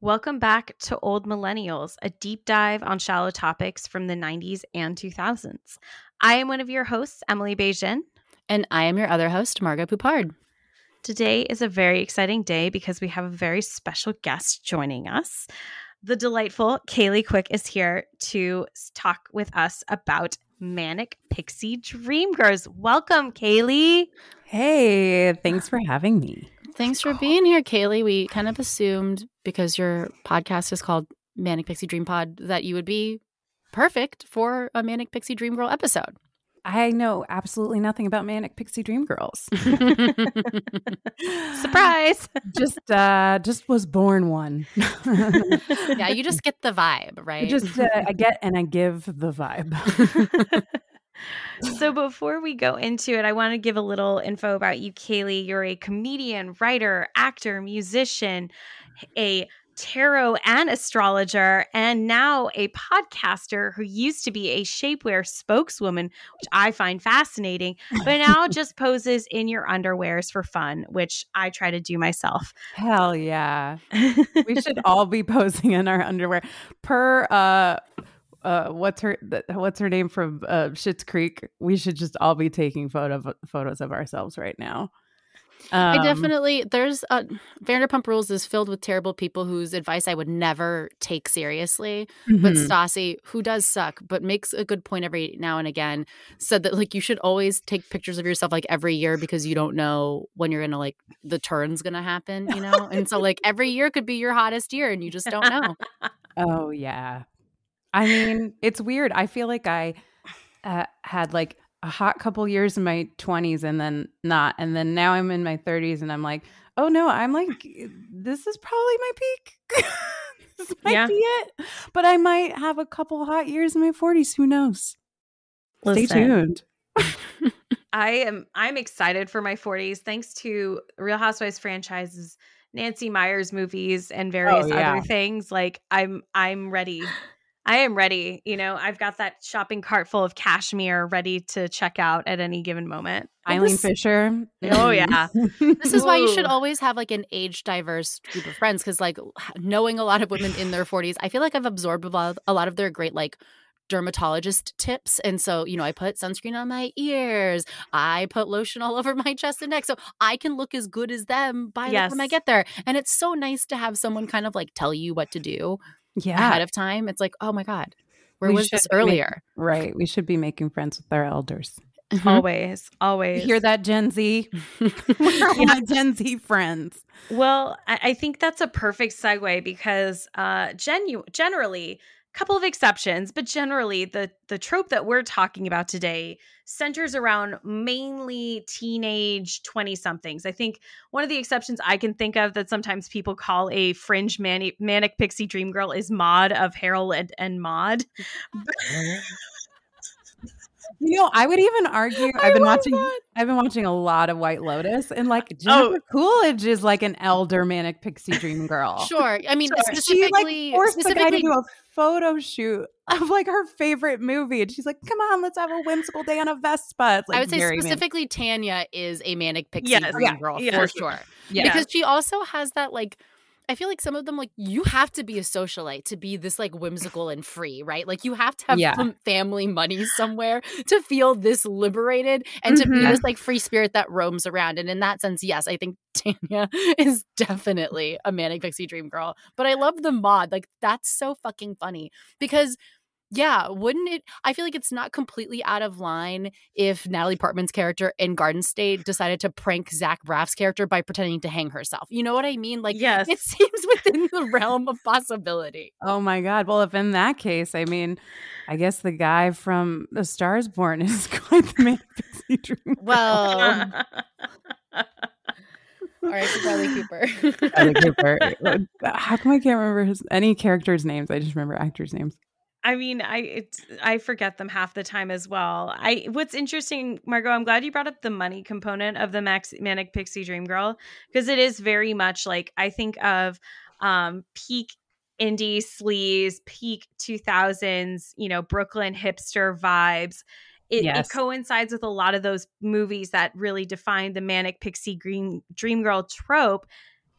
Welcome back to Old Millennials, a deep dive on shallow topics from the 90s and 2000s. I am one of your hosts, Emily Beijing. And I am your other host, Margot Poupard. Today is a very exciting day because we have a very special guest joining us. The delightful Kaylee Quick is here to talk with us about Manic Pixie Dream Girls. Welcome, Kaylee. Hey, thanks for having me. Thanks for being here, Kaylee. We kind of assumed because your podcast is called Manic Pixie Dream Pod that you would be perfect for a Manic Pixie Dream Girl episode. I know absolutely nothing about Manic Pixie Dream Girls. Surprise! Just was born one. Yeah, you just get the vibe, right? I get and I give the vibe. So before we go into it, I want to give a little info about you, Kaylee. You're a comedian, writer, actor, musician, a tarot and astrologer, and now a podcaster who used to be a shapewear spokeswoman, which I find fascinating, but now just poses in your underwears for fun, which I try to do myself. Hell yeah. We should all be posing in our underwear. What's her name from Schitt's Creek? We should just all be taking photos of ourselves right now. Vanderpump Rules is filled with terrible people whose advice I would never take seriously. Mm-hmm. But Stassi, who does suck, but makes a good point every now and again, said that like you should always take pictures of yourself like every year because you don't know when you're gonna like the turn's gonna happen, you know? And so like every year could be your hottest year and you just don't know. Oh yeah. I mean, it's weird. I feel like I had like a hot couple years in my 20s and then not. And then now I'm in my 30s and I'm like, oh no, I'm like, this is probably my peak. This might be it. But I might have a couple hot years in my 40s. Who knows? Listen. Stay tuned. I'm excited for my 40s. Thanks to Real Housewives franchises, Nancy Meyers movies, and various other things. Like I'm ready. I am ready. You know, I've got that shopping cart full of cashmere ready to check out at any given moment. Eileen Fisher. Oh, yeah. This is why you should always have like an age diverse group of friends because like knowing a lot of women in their 40s, I feel like I've absorbed a lot of their great like dermatologist tips. And so, you know, I put sunscreen on my ears. I put lotion all over my chest and neck so I can look as good as them by the time I get there. And it's so nice to have someone kind of like tell you what to do. Yeah, ahead of time. It's like, oh my God, where was this earlier? Right. We should be making friends with our elders. Mm-hmm. Always, always. You hear that, Gen Z? We're not Gen Z friends. Well, I think that's a perfect segue because generally couple of exceptions, but generally the trope that we're talking about today centers around mainly teenage 20-somethings. I think one of the exceptions I can think of that sometimes people call a fringe manic pixie dream girl is Maude of Harold and Maude. You know, I would even argue I've been watching a lot of White Lotus, and like Jennifer Coolidge is like an elder manic pixie dream girl. Sure. I mean, so she forced the guy to do a photo shoot of like her favorite movie, and she's like, "Come on, let's have a whimsical day on a Vespa." It's like, I would say specifically Tanya is a manic pixie dream girl for sure. Yeah. Because she also has that like, I feel like some of them, like, you have to be a socialite to be this, like, whimsical and free, right? Like, you have to have some family money somewhere to feel this liberated and to be this, like, free spirit that roams around. And in that sense, yes, I think Tanya is definitely a manic pixie dream girl. But I love the Maude. Like, that's so fucking funny because, yeah, wouldn't it? I feel like it's not completely out of line if Natalie Portman's character in Garden State decided to prank Zach Braff's character by pretending to hang herself. You know what I mean? Like, yes. It seems within the realm of possibility. Oh my God. Well, if in that case, I mean, I guess the guy from A Star Is Born is quite the manic pixie dream girl. Well, all right, so Bradley Cooper. How come I can't remember any characters' names? I just remember actors' names. I mean, I forget them half the time as well. What's interesting, Margot, I'm glad you brought up the money component of the manic pixie dream girl, because it is very much like, I think of peak indie sleaze, peak 2000s, you know, Brooklyn hipster vibes. It coincides with a lot of those movies that really define the manic pixie dream girl trope.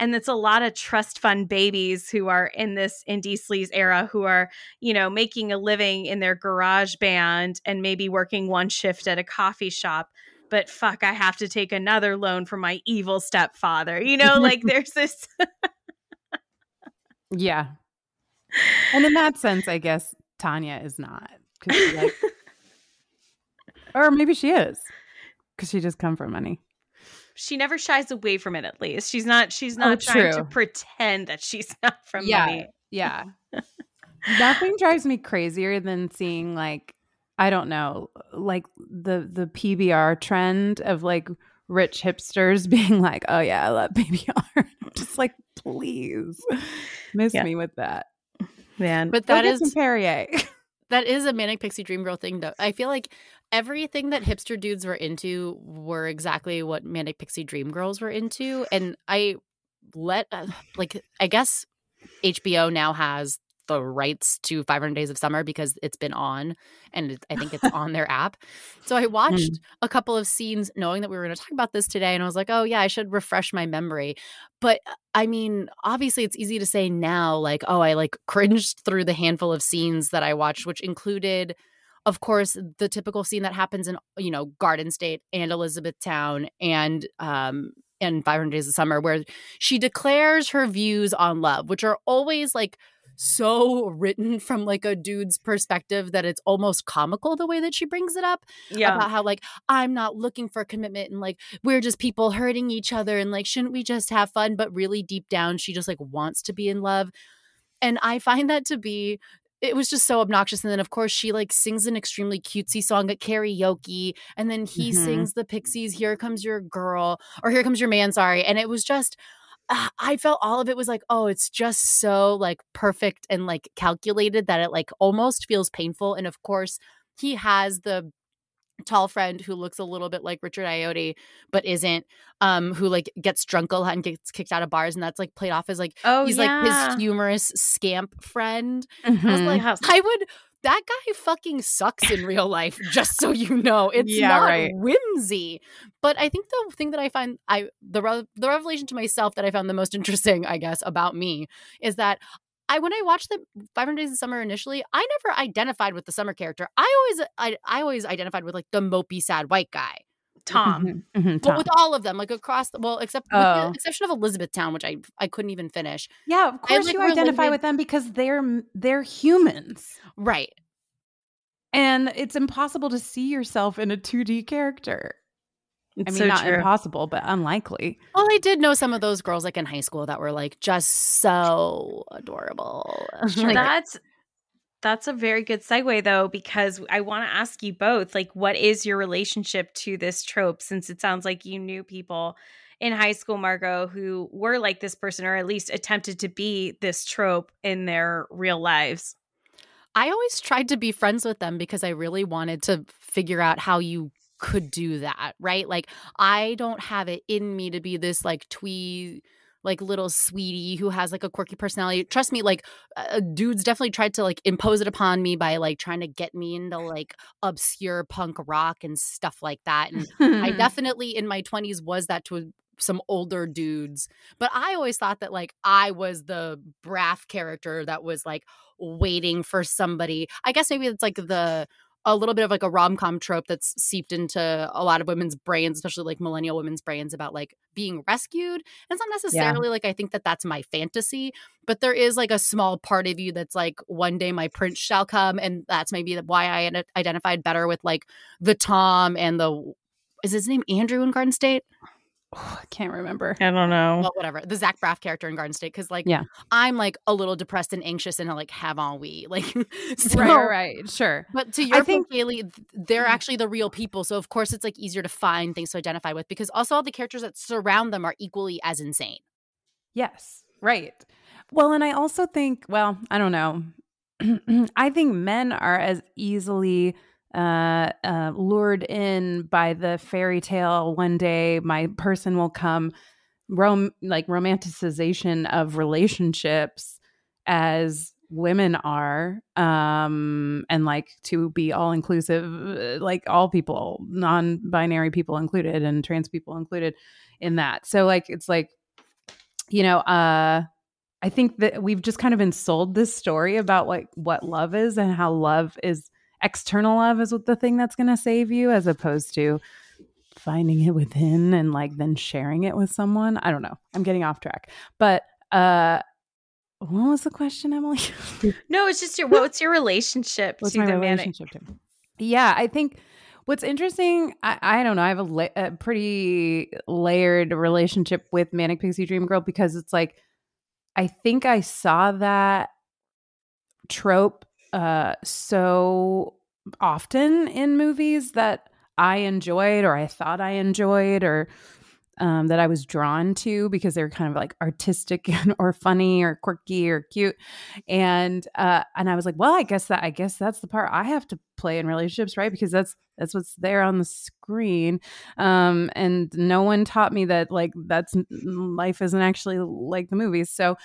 And it's a lot of trust fund babies who are in this indie sleaze era who are, you know, making a living in their garage band and maybe working one shift at a coffee shop. But fuck, I have to take another loan from my evil stepfather. You know, like there's this. Yeah. And in that sense, I guess Tanya is not. Like... or maybe she is because she just come from money. She never shies away from it, at least. She's not trying to pretend that she's not from money. Yeah. Nothing drives me crazier than seeing, like, I don't know, like the PBR trend of like rich hipsters being like, oh yeah, I love PBR. Just like, please miss me with that. Man. But that is Perrier. That is a manic pixie dream girl thing, though. I feel like everything that hipster dudes were into were exactly what manic pixie dream girls were into. And I guess HBO now has the rights to 500 Days of Summer because it's been on, and I think it's on their app. So I watched a couple of scenes knowing that we were going to talk about this today, and I was like, oh yeah, I should refresh my memory. But I mean, obviously it's easy to say now, like, oh, I like cringed through the handful of scenes that I watched, which included, of course, the typical scene that happens in, you know, Garden State and Elizabethtown and 500 Days of Summer, where she declares her views on love, which are always like so written from like a dude's perspective that it's almost comical the way that she brings it up about how like, I'm not looking for commitment and like we're just people hurting each other and like shouldn't we just have fun, but really deep down she just like wants to be in love. And I find that to be, it was just so obnoxious. And then of course she like sings an extremely cutesy song at karaoke, and then he sings the Pixies Here Comes Your Girl, or Here Comes Your Man, sorry. And it was just, I felt all of it was like, oh, it's just so like perfect and like calculated that it like almost feels painful. And of course, he has the tall friend who looks a little bit like Richard Iotti, but isn't, who like gets drunk a lot and gets kicked out of bars. And that's like played off as like, he's like his humorous scamp friend. I was like, that guy fucking sucks in real life, just so you know. It's not whimsy. But I think the thing that I find, the revelation to myself that I found the most interesting, I guess, about me is that when I watched the 500 Days of Summer initially, I never identified with the summer character. I always identified with like the mopey, sad white guy. Tom. But with all of them, like across the, except with the exception of Elizabethtown, which I couldn't even finish. Yeah, of course you identify with them because they're humans. Right. And it's impossible to see yourself in a 2D character. It's, I mean, so not true. Impossible, but unlikely. Well, I did know some of those girls like in high school that were like just so adorable. Sure. That's That's a very good segue, though, because I want to ask you both, like, what is your relationship to this trope? Since it sounds like you knew people in high school, Margot, who were like this person, or at least attempted to be this trope in their real lives. I always tried to be friends with them because I really wanted to figure out how you could do that, right? Like, I don't have it in me to be this, like, twee, like, little sweetie who has, like, a quirky personality. Trust me, like, dudes definitely tried to, like, impose it upon me by, like, trying to get me into, like, obscure punk rock and stuff like that. And I definitely in my 20s was that to some older dudes. But I always thought that, like, I was the Braff character that was, like, waiting for somebody. I guess maybe it's, like, a little bit of, like, a rom-com trope that's seeped into a lot of women's brains, especially, like, millennial women's brains, about, like, being rescued. And it's not necessarily, like, I think that that's my fantasy, but there is, like, a small part of you that's, like, one day my prince shall come. And that's maybe why I identified better with, like, the Tom and the – is his name Andrew in Garden State? Oh, I can't remember. I don't know. Well, whatever. The Zach Braff character in Garden State. Because, like, I'm, like, a little depressed and anxious and I, like, have ennui. Like, so, right. Sure. But to your point, Kaylee, they're actually the real people. So, of course, it's, like, easier to find things to identify with because also all the characters that surround them are equally as insane. Yes. Right. Well, and I also think, well, I don't know. I think men are as easily lured in by the fairy tale, one day my person will come, like romanticization of relationships as women are, and like to be all inclusive, like all people, non-binary people included and trans people included in that. So like, it's like, you know, I think that we've just kind of been sold this story about like what love is and how love is external love is the thing that's going to save you, as opposed to finding it within and like then sharing it with someone. I don't know. I'm getting off track. But what was the question, Emily? No, it's just what's your relationship to the relationship manic? Yeah, I think what's interesting, I don't know. I have a pretty layered relationship with Manic Pixie Dream Girl because it's like, I think I saw that trope so often in movies that I enjoyed or I thought I enjoyed or that I was drawn to because they were kind of like artistic or funny or quirky or cute. And I was like, well, I guess that's the part I have to play in relationships, right? Because that's what's there on the screen. And no one taught me that like that's life isn't actually like the movies. So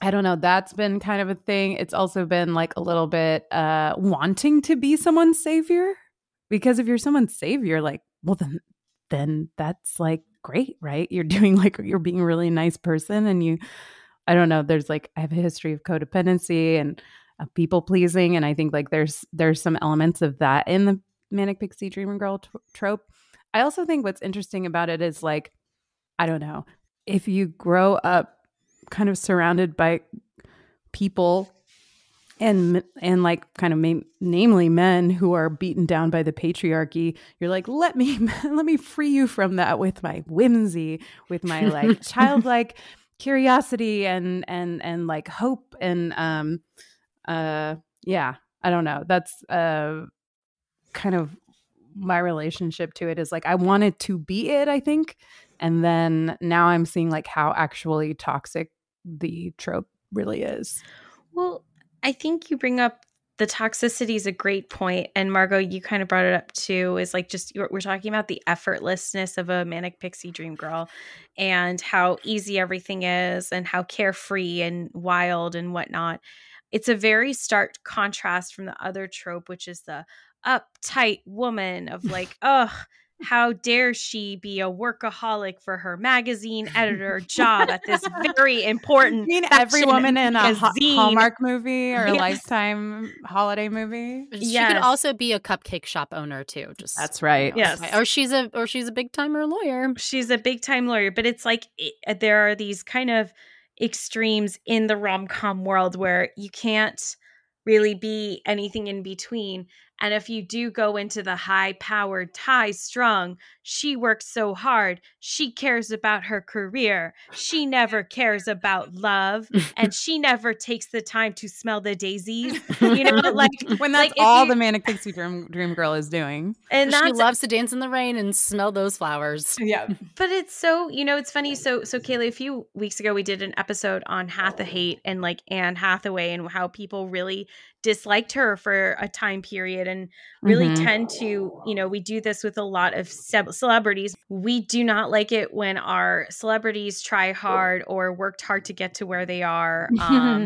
I don't know. That's been kind of a thing. It's also been like a little bit wanting to be someone's savior, because if you're someone's savior, like, well, then that's like great, right? You're doing like you're being a really nice person, and you, I don't know. There's like I have a history of codependency and people pleasing, and I think like there's some elements of that in the Manic Pixie Dream Girl trope. I also think what's interesting about it is like, I don't know, if you grow up kind of surrounded by people and like kind of namely men who are beaten down by the patriarchy, you're like, let me free you from that with my whimsy, with my like childlike curiosity and like hope and I don't know, that's kind of my relationship to it is like I wanted to be it, I think. And then now I'm seeing like how actually toxic the trope really is. Well, I think you bring up the toxicity is a great point. And Margot, you kind of brought it up too, is like just we're talking about the effortlessness of a Manic Pixie Dream Girl and how easy everything is and how carefree and wild and whatnot. It's a very stark contrast from the other trope, which is the uptight woman of like, ugh. How dare she be a workaholic for her magazine editor job at this very important? I mean, every woman in a Hallmark movie or a Lifetime holiday movie. She could also be a cupcake shop owner too. Just that's right. You know, yes, or she's a big timer lawyer. She's a big time lawyer, but it's like there are these kind of extremes in the rom-com world where you can't really be anything in between. And if you do go into the high-powered, high-strung, she works so hard, she cares about her career, she never cares about love, and she never takes the time to smell the daisies. You know, like when that's like all the Manic Pixie Dream Girl is doing. And she loves to dance in the rain and smell those flowers. Yeah. But it's so, you know, it's funny. So Kaylee, a few weeks ago, we did an episode on Hatha Hate and like Anne Hathaway and how people really disliked her for a time period and really tend to, you know, we do this with a lot of celebrities. We do not like it when our celebrities try hard or worked hard to get to where they are. Yeah.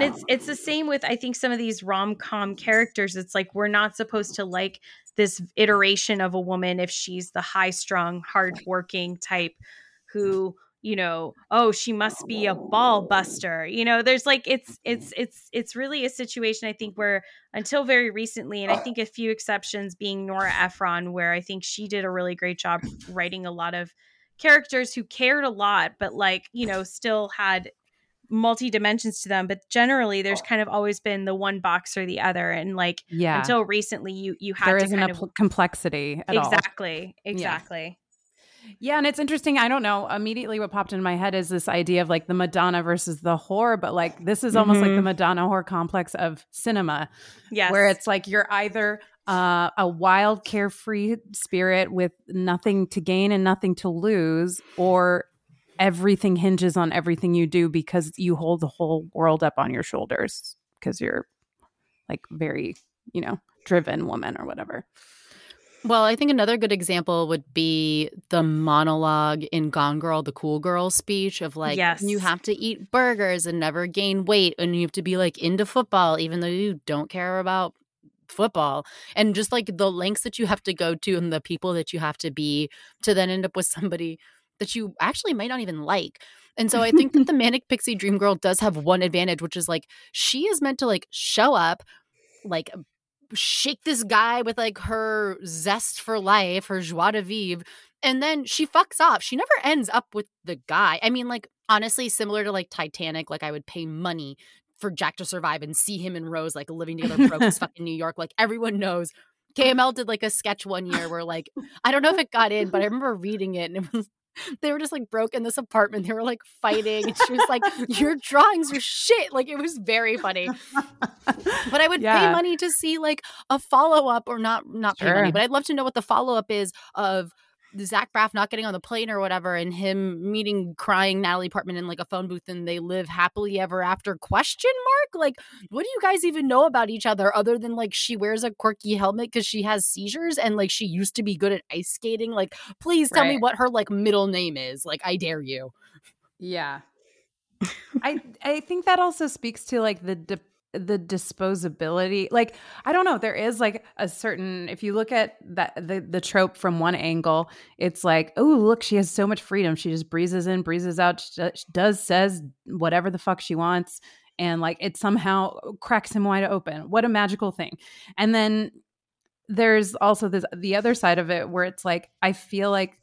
And it's the same with, I think, some of these rom-com characters. It's like, we're not supposed to like this iteration of a woman if she's the high-strung, hard-working type who, you know, oh, she must be a ball buster. You know, there's like, it's really a situation, I think, where until very recently, and I think a few exceptions being Nora Ephron, where I think she did a really great job writing a lot of characters who cared a lot, but like, you know, still had multi dimensions to them. But generally there's kind of always been the one box or the other. And like, yeah, until recently you had there to isn't kind a of complexity at exactly, all. Exactly. Yeah. Yeah, and it's interesting. I don't know. Immediately what popped in my head is this idea of like the Madonna versus the whore, but like this is almost like the Madonna whore complex of cinema. Yes. Where it's like you're either a wild, carefree spirit with nothing to gain and nothing to lose, or everything hinges on everything you do because you hold the whole world up on your shoulders because you're like very, you know, driven woman or whatever. Well, I think another good example would be the monologue in Gone Girl, the cool girl speech of like, yes, you have to eat burgers and never gain weight. And you have to be like into football, even though you don't care about football. And just like the lengths that you have to go to and the people that you have to be to then end up with somebody that you actually might not even like. And so I think that the Manic Pixie Dream Girl does have one advantage, which is like she is meant to like show up, like shake this guy with like her zest for life, her joie de vivre, and then she fucks off. She never ends up with the guy. I mean, like, honestly, similar to like Titanic, like I would pay money for Jack to survive and see him and Rose like living together broke as fuck in New York. Like everyone knows. KML did like a sketch one year where like, I don't know if it got in, but I remember reading it and it was, they were just like broke in this apartment. They were like fighting. And she was like, your drawings are shit. Like it was very funny. But I would pay money to see like a follow-up, or not pay money, but I'd love to know what the follow-up is of Zach Braff not getting on the plane or whatever and him meeting crying Natalie Portman in like a phone booth and they live happily ever after ? Like, what do you guys even know about each other than like she wears a quirky helmet because she has seizures and like she used to be good at ice skating? Like, please tell me what her like middle name is. Like, I dare you. Yeah. I think that also speaks to like the disposability, like, I don't know, there is like a certain, if you look at that the trope from one angle, it's like, oh, look, she has so much freedom, she just breezes in, breezes out, she says whatever the fuck she wants, and like it somehow cracks him wide open. What a magical thing. And then there's also this, the other side of it, where it's like, I feel like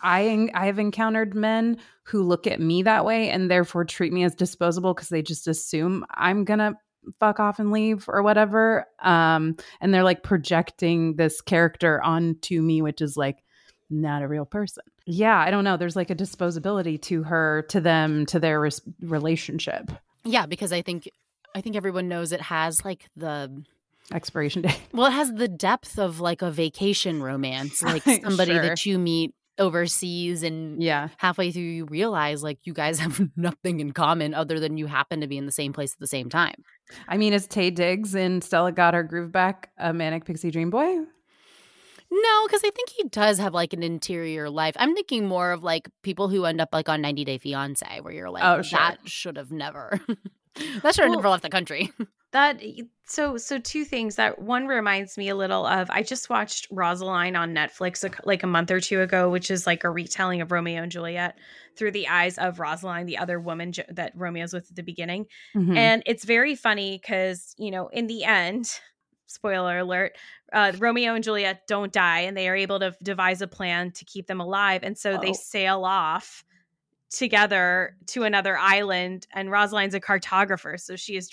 I have encountered men who look at me that way and therefore treat me as disposable because they just assume I'm gonna fuck off and leave or whatever. And they're like projecting this character onto me, which is like not a real person. Yeah, I don't know. There's like a disposability to her, to them, to their relationship. Yeah, because I think everyone knows it has like the expiration date. Well, it has the depth of like a vacation romance, like somebody that you meet overseas and halfway through you realize like you guys have nothing in common other than you happen to be in the same place at the same time. I mean, is Taye Diggs in Stella Got Her Groove Back a Manic Pixie Dream Boy? No, because I think he does have like an interior life. I'm thinking more of like people who end up like on 90 Day Fiance where you're like, that should have never never left the country. So two things. That one reminds me a little of, I just watched Rosaline on Netflix like a month or two ago, which is like a retelling of Romeo and Juliet through the eyes of Rosaline, the other woman that Romeo's with at the beginning. And it's very funny because, you know, in the end, spoiler alert, Romeo and Juliet don't die and they are able to devise a plan to keep them alive. And so they sail off together to another island, and Rosaline's a cartographer, so she has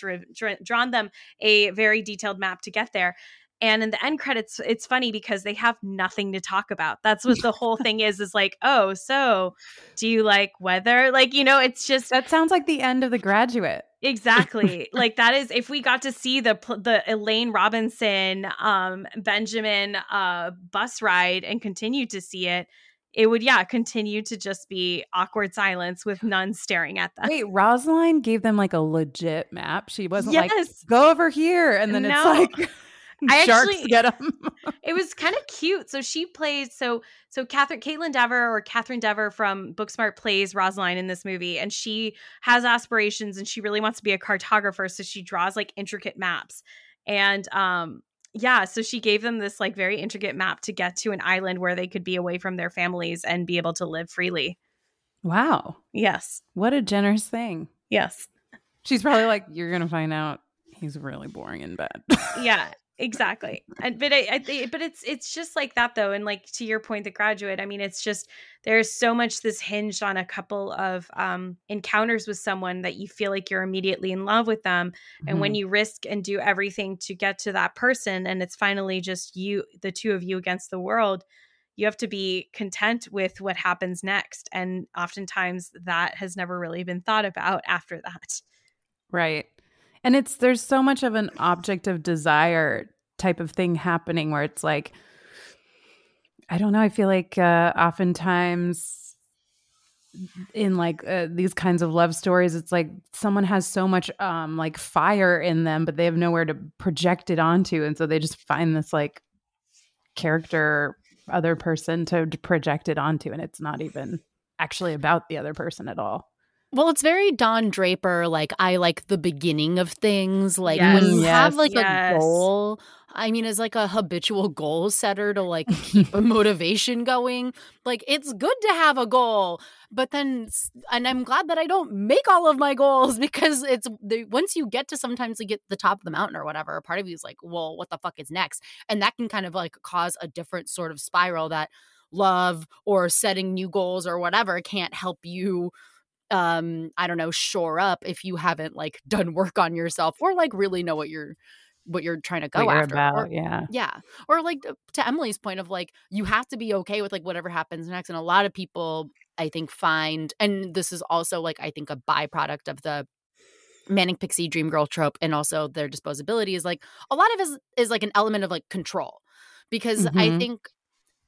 drawn them a very detailed map to get there. And in the end credits, it's funny because they have nothing to talk about. That's what the whole thing is like, oh, so do you like weather? Like, you know, it's just. That sounds like the end of The Graduate. Exactly. Like that is, if we got to see the Elaine Robinson, Benjamin, bus ride and continue to see it, it would, yeah, continue to just be awkward silence with none staring at them. Wait, Rosaline gave them like a legit map. She wasn't like, go over here. And then it's like. Sharks get them. It was kind of cute. So she plays so Caitlin Dever or Catherine Dever from Booksmart plays Rosaline in this movie, and she has aspirations and she really wants to be a cartographer. So she draws like intricate maps, and so she gave them this like very intricate map to get to an island where they could be away from their families and be able to live freely. Wow. Yes. What a generous thing. Yes. She's probably like, you're gonna find out he's really boring in bed. Yeah. Exactly. And, but it's just like that though. And like, to your point, The Graduate, I mean, it's just, there's so much this hinged on a couple of encounters with someone that you feel like you're immediately in love with them. Mm-hmm. And when you risk and do everything to get to that person, and it's finally just you, the two of you against the world, you have to be content with what happens next. And oftentimes that has never really been thought about after that. Right. And there's so much of an object of desire type of thing happening where it's like, I don't know, I feel like oftentimes in like these kinds of love stories, it's like someone has so much like fire in them, but they have nowhere to project it onto. And so they just find this like character, other person to project it onto. And it's not even actually about the other person at all. Well, it's very Don Draper, like, I like the beginning of things. Like, when you have, like, a goal, I mean, as, like, a habitual goal setter to, like, keep a motivation going. Like, it's good to have a goal. But then, and I'm glad that I don't make all of my goals, because once you get to the top of the mountain or whatever, a part of you is like, well, what the fuck is next? And that can kind of, like, cause a different sort of spiral that love or setting new goals or whatever can't help you I don't know, shore up if you haven't like done work on yourself or like really know what you're trying to go after. About, or, yeah. Or like to Emily's point of like, you have to be okay with like whatever happens next. And a lot of people I think find, and this is also like, I think a byproduct of the Manic Pixie Dream Girl trope and also their disposability is like, a lot of it is like an element of like control, because mm-hmm. I think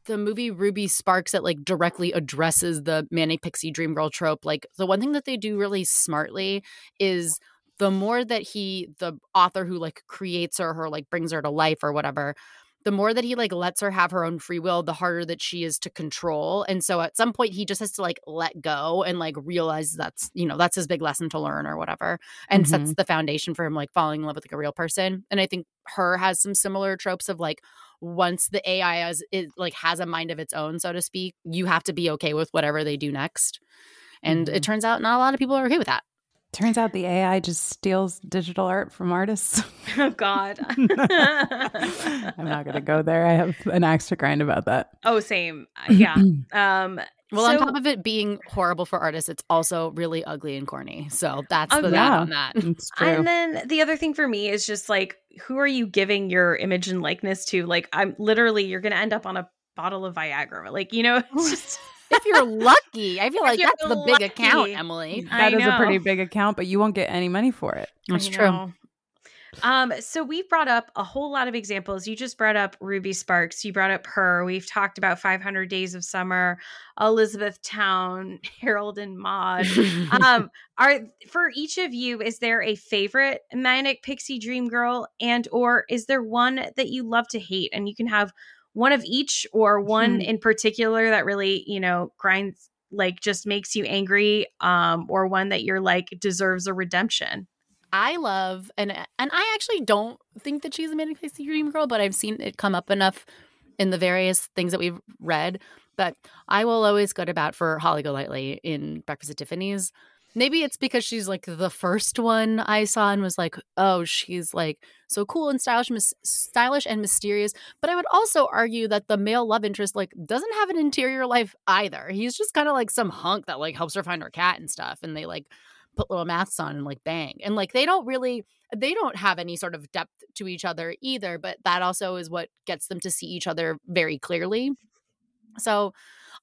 the movie Ruby Sparks that like directly addresses the Manic Pixie Dream Girl trope. Like the one thing that they do really smartly is the more that the author who like creates her like brings her to life or whatever, the more that he like lets her have her own free will, the harder that she is to control. And so at some point he just has to like let go and like realize that's, you know, that's his big lesson to learn or whatever. And mm-hmm. sets the foundation for him like falling in love with like a real person. And I think Her has some similar tropes of like, once the AI has a mind of its own, so to speak, you have to be okay with whatever they do next. And mm-hmm. It turns out not a lot of people are okay with that. Turns out the AI just steals digital art from artists. Oh, God. I'm not going to go there. I have an axe to grind about that. Oh, same. Yeah. On top of it being horrible for artists, it's also really ugly and corny. So that's the bad on that. It's true. And then the other thing for me is just like, who are you giving your image and likeness to? Like, I'm literally, you're going to end up on a bottle of Viagra. Like, you know, it's just... If you're lucky, I feel like that's the big account, Emily. That is a pretty big account, but you won't get any money for it. That's true. So we've brought up a whole lot of examples. You just brought up Ruby Sparks. You brought up Her. We've talked about 500 Days of Summer, Elizabethtown, Harold and Maude. For each of you, is there a favorite Manic Pixie Dream Girl, and or is there one that you love to hate? And you can have one of each or one in particular that really, you know, grinds, like just makes you angry, or one that you're like deserves a redemption. I love, and I actually don't think that she's a Manic Pixie Dream Girl, but I've seen it come up enough in the various things that we've read. But I will always go to bat for Holly Golightly in Breakfast at Tiffany's. Maybe it's because she's like the first one I saw and was like, oh, she's like so cool and stylish and mysterious. But I would also argue that the male love interest like doesn't have an interior life either. He's just kind of like some hunk that like helps her find her cat and stuff. And they like put little masks on and like bang. And like they don't have any sort of depth to each other either, but that also is what gets them to see each other very clearly. So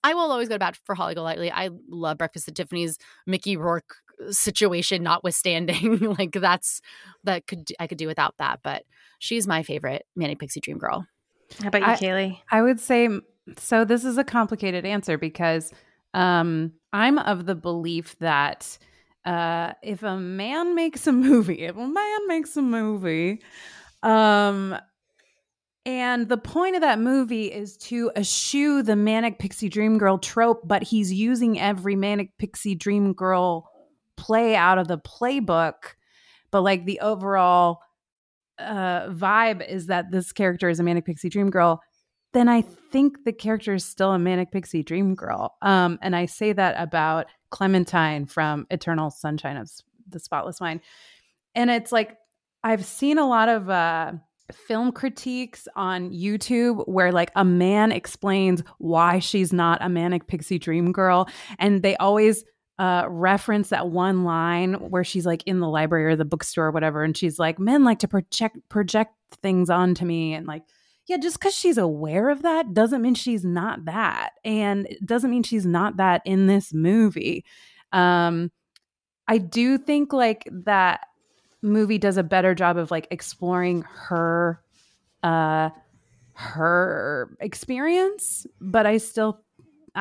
I will always go back for Holly Golightly. I love Breakfast at Tiffany's, Mickey Rourke situation notwithstanding. Like I could do without that, but she's my favorite Manic Pixie Dream girl. How about you, Kaylee? I would say, so this is a complicated answer because I'm of the belief that if a man makes a movie, and the point of that movie is to eschew the Manic Pixie Dream Girl trope, but he's using every Manic Pixie Dream Girl play out of the playbook. But like the overall vibe is that this character is a Manic Pixie Dream Girl, then I think the character is still a Manic Pixie Dream Girl. And I say that about Clementine from Eternal Sunshine of the Spotless Mind. And it's like, I've seen a lot of film critiques on YouTube where like a man explains why she's not a Manic Pixie Dream Girl. And they always reference that one line where she's like in the library or the bookstore or whatever. And she's like, men like to project things onto me. And like, yeah, just because she's aware of that doesn't mean she's not that. And it doesn't mean she's not that in this movie. I do think like that movie does a better job of like exploring her experience, but I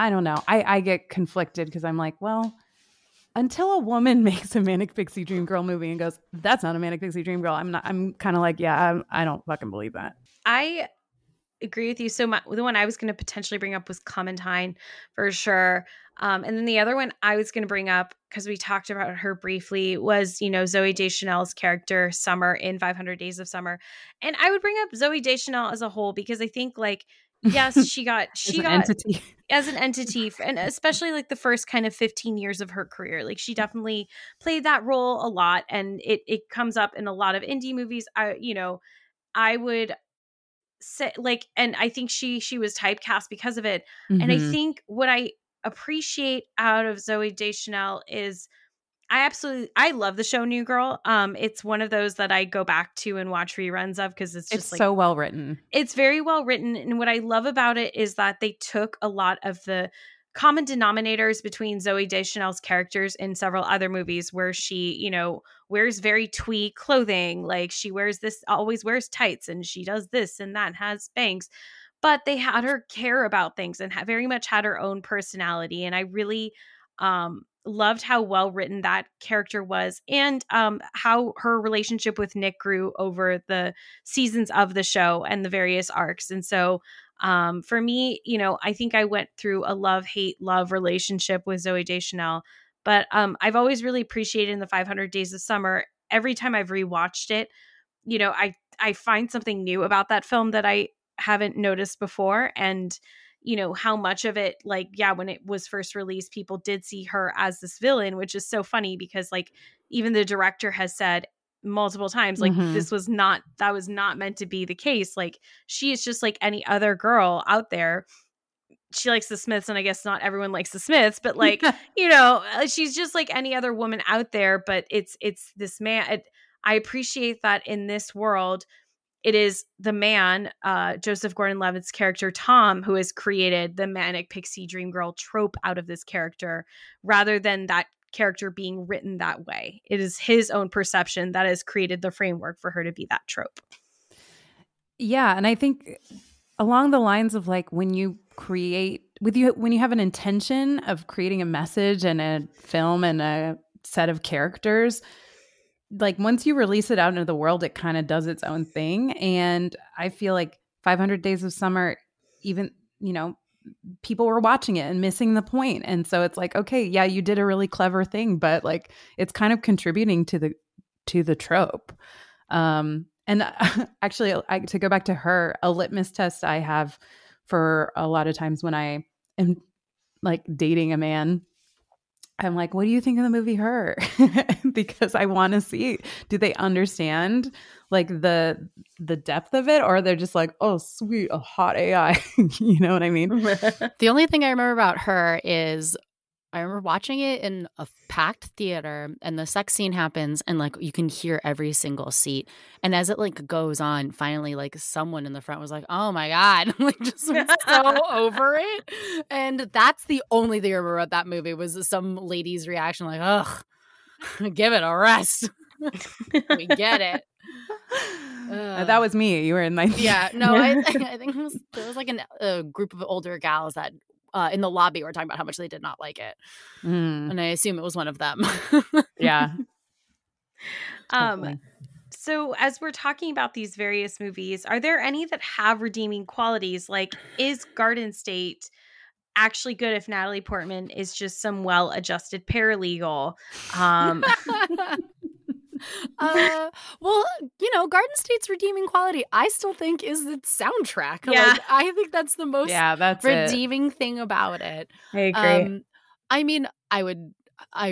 don't know. I get conflicted because I'm like, well, until a woman makes a Manic Pixie Dream Girl movie and goes, that's not a Manic Pixie Dream Girl, I'm kind of like, yeah, I don't fucking believe that. I agree with you. So the one I was going to potentially bring up was Clementine for sure. And then the other one I was going to bring up, because we talked about her briefly, was, you know, Zooey Deschanel's character Summer in 500 Days of Summer. And I would bring up Zooey Deschanel as a whole, because I think like, yes, she got as an entity, and especially like the first kind of 15 years of her career, like she definitely played that role a lot, and it comes up in a lot of indie movies. I would say like, and I think she was typecast because of it. Mm-hmm. And I think what I appreciate out of Zooey Deschanel is I love the show New Girl. It's one of those that I go back to and watch reruns of because it's just like, so well written. It's very well written. And what I love about it is that they took a lot of the common denominators between Zooey Deschanel's characters in several other movies where she, you know, wears very twee clothing. Like she always wears tights, and she does this and that and has bangs. But they had her care about things and very much had her own personality. And I really loved how well written that character was, and how her relationship with Nick grew over the seasons of the show and the various arcs. And so for me, you know, I think I went through a love-hate-love relationship with Zooey Deschanel, but I've always really appreciated in the 500 Days of Summer. Every time I've rewatched it, you know, I find something new about that film that I haven't noticed before. And you know, how much of it, like, yeah, when it was first released, people did see her as this villain, which is so funny because like even the director has said multiple times, like, mm-hmm. That was not meant to be the case. Like she is just like any other girl out there. She likes the Smiths, and I guess not everyone likes the Smiths, but like, you know, she's just like any other woman out there, but it's this man. I appreciate that in this world, it is the man, Joseph Gordon-Levitt's character, Tom, who has created the Manic Pixie Dream Girl trope out of this character, rather than that character being written that way. It is his own perception that has created the framework for her to be that trope. Yeah. And I think along the lines of like when you have an intention of creating a message and a film and a set of characters, like once you release it out into the world, it kind of does its own thing. And I feel like 500 Days of Summer, even, you know, people were watching it and missing the point. And so it's like, okay, yeah, you did a really clever thing, but like it's kind of contributing to the trope. And actually, to go back to her, a litmus test I have for a lot of times when I am like dating a man, I'm like, what do you think of the movie Her? Because I want to see, do they understand like the depth of it? Or they're just like, oh, sweet, a hot AI. You know what I mean? The only thing I remember about Her is I remember watching it in a packed theater, and the sex scene happens, and like you can hear every single seat. And as it like goes on, finally, like someone in the front was like, "Oh my god!" Like just was so over it. And that's the only thing I remember about that movie was some lady's reaction, like, "Ugh, give it a rest." We get it. That was me. You were in my yeah. No, I think it was, there was like a group of older gals that. In the lobby, we're talking about how much they did not like it, and I assume it was one of them. Yeah. So as we're talking about these various movies, are there any that have redeeming qualities? Like, is Garden State actually good if Natalie Portman is just some well-adjusted paralegal? Well, you know, Garden State's redeeming quality, I still think, is its soundtrack. Yeah. Like, I think that's the most redeeming thing about it. I agree. I mean, I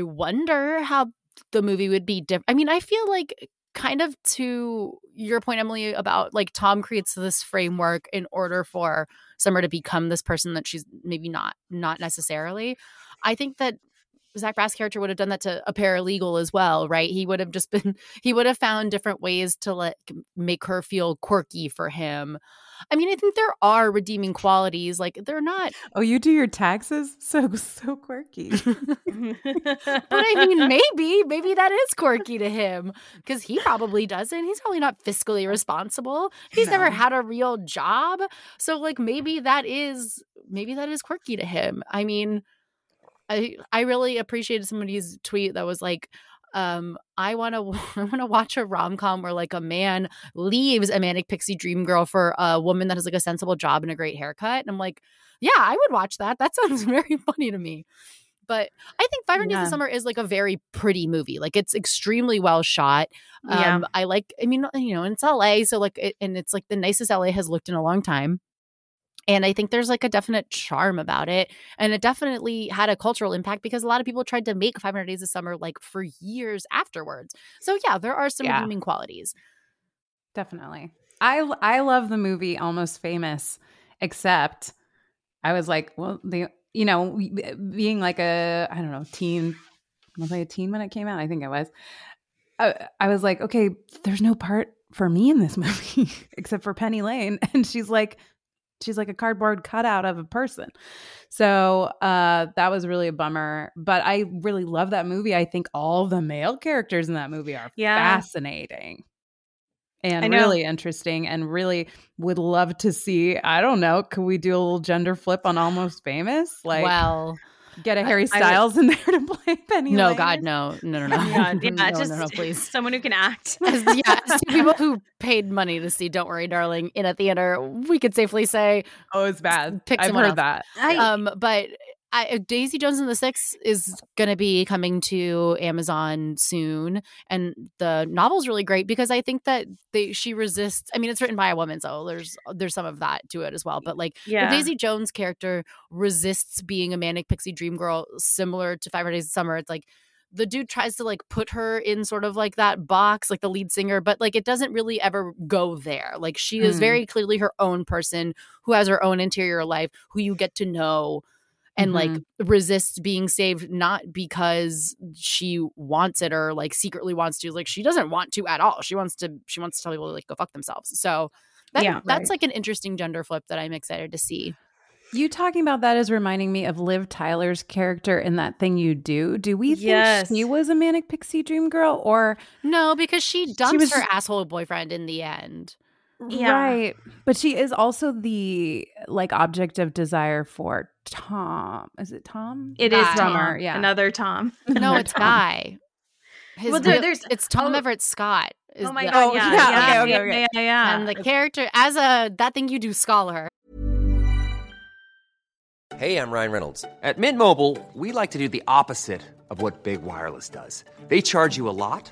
wonder how the movie would be different. I mean, I feel like kind of to your point, Emily, about like Tom creates this framework in order for Summer to become this person that she's maybe not necessarily. I think that Zach Braff's character would have done that to a paralegal as well, right? He would have just been, he would have found different ways to like make her feel quirky for him. I mean, I think there are redeeming qualities. Like, they're not. Oh, you do your taxes? So quirky. But I mean, maybe that is quirky to him because he probably doesn't. He's probably not fiscally responsible. He's never had a real job. So like, maybe that is quirky to him. I mean, I really appreciated somebody's tweet that was like, I want to watch a rom-com where like a man leaves a Manic Pixie Dream Girl for a woman that has like a sensible job and a great haircut. And I'm like, yeah, I would watch that. That sounds very funny to me. But I think 500 Days of Summer is like a very pretty movie. Like, it's extremely well shot. I mean, it's LA. So like, and it's like the nicest LA has looked in a long time. And I think there's like a definite charm about it. And it definitely had a cultural impact because a lot of people tried to make 500 Days of Summer like for years afterwards. So yeah, there are some redeeming qualities. Definitely. I love the movie Almost Famous, except I was like, well, being like a, I don't know, teen, was I a teen when it came out? I think I was. I was like, okay, there's no part for me in this movie except for Penny Lane. And she's like a cardboard cutout of a person. So that was really a bummer. But I really love that movie. I think all the male characters in that movie are fascinating and really interesting, and really would love to see, I don't know, could we do a little gender flip on Almost Famous? Like, well, get a Harry Styles in there to play Penny Lane. No, God, no. Yeah, no, please. Someone who can act. As people who paid money to see Don't Worry, Darling in a theater, we could safely say, oh, it's bad. I've heard that. But Daisy Jones and the Six is going to be coming to Amazon soon. And the novel's really great because I think that she resists. I mean, it's written by a woman, so there's some of that to it as well. But like the Daisy Jones character resists being a Manic Pixie Dream Girl, similar to 500 Days of Summer. It's like the dude tries to like put her in sort of like that box, like the lead singer, but like it doesn't really ever go there. Like, she is very clearly her own person who has her own interior life, who you get to know. And like resists being saved, not because she wants it or like secretly wants to. Like, she doesn't want to at all. She wants to tell people to like go fuck themselves. So that's like an interesting gender flip that I'm excited to see. You talking about that is reminding me of Liv Tyler's character in That Thing You Do. Do we think she was a Manic Pixie Dream Girl or no? Because she dumps her asshole boyfriend in the end. Yeah. Right. But she is also the like object of desire for Tom. Is it Tom? It is Tom. Yeah. Another Tom. No, it's Guy. It's Tom Everett Scott. Oh my God. Yeah. And the character as a That Thing You Do scholar. Hey, I'm Ryan Reynolds. At Mint Mobile, we like to do the opposite of what Big Wireless does. They charge you a lot.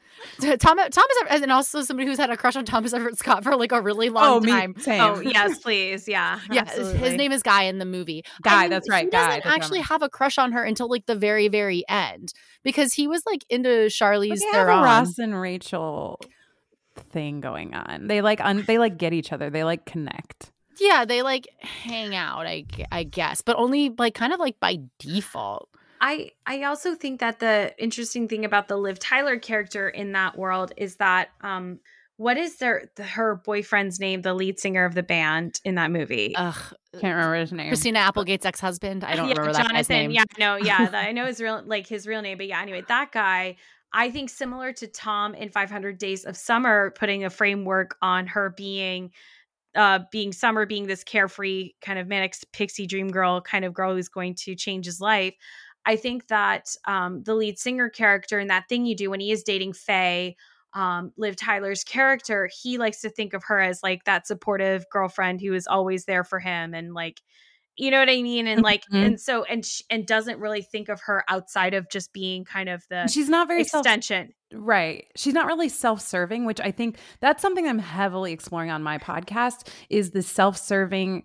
Thomas, and also somebody who's had a crush on Thomas Everett Scott for like a really long time. Same. Oh, yes, please. Yeah. Yeah. Absolutely. His name is Guy in the movie. Guy, that's right. He doesn't actually have a crush on her until like the very, very end, because he was like into Charlize Theron. A Ross and Rachel thing going on. They get each other. They like connect. Yeah. They like hang out, I guess, but only like kind of like by default. I also think that the interesting thing about the Liv Tyler character in that world is that what is her boyfriend's name, the lead singer of the band in that movie? Ugh, can't remember his name. Christina Applegate's ex-husband. I don't remember that guy's name. Yeah, no, yeah, I know his real name, but yeah. Anyway, that guy. I think similar to Tom in 500 Days of Summer, putting a framework on her being Summer, being this carefree kind of manic pixie dream girl kind of girl who's going to change his life. I think that the lead singer character in That Thing You Do, when he is dating Faye, Liv Tyler's character, he likes to think of her as like that supportive girlfriend who is always there for him and like, you know what I mean? And like, mm-hmm. and doesn't really think of her outside of just being kind of the she's not very extension. Right. She's not really self-serving, which I think that's something I'm heavily exploring on my podcast is the self-serving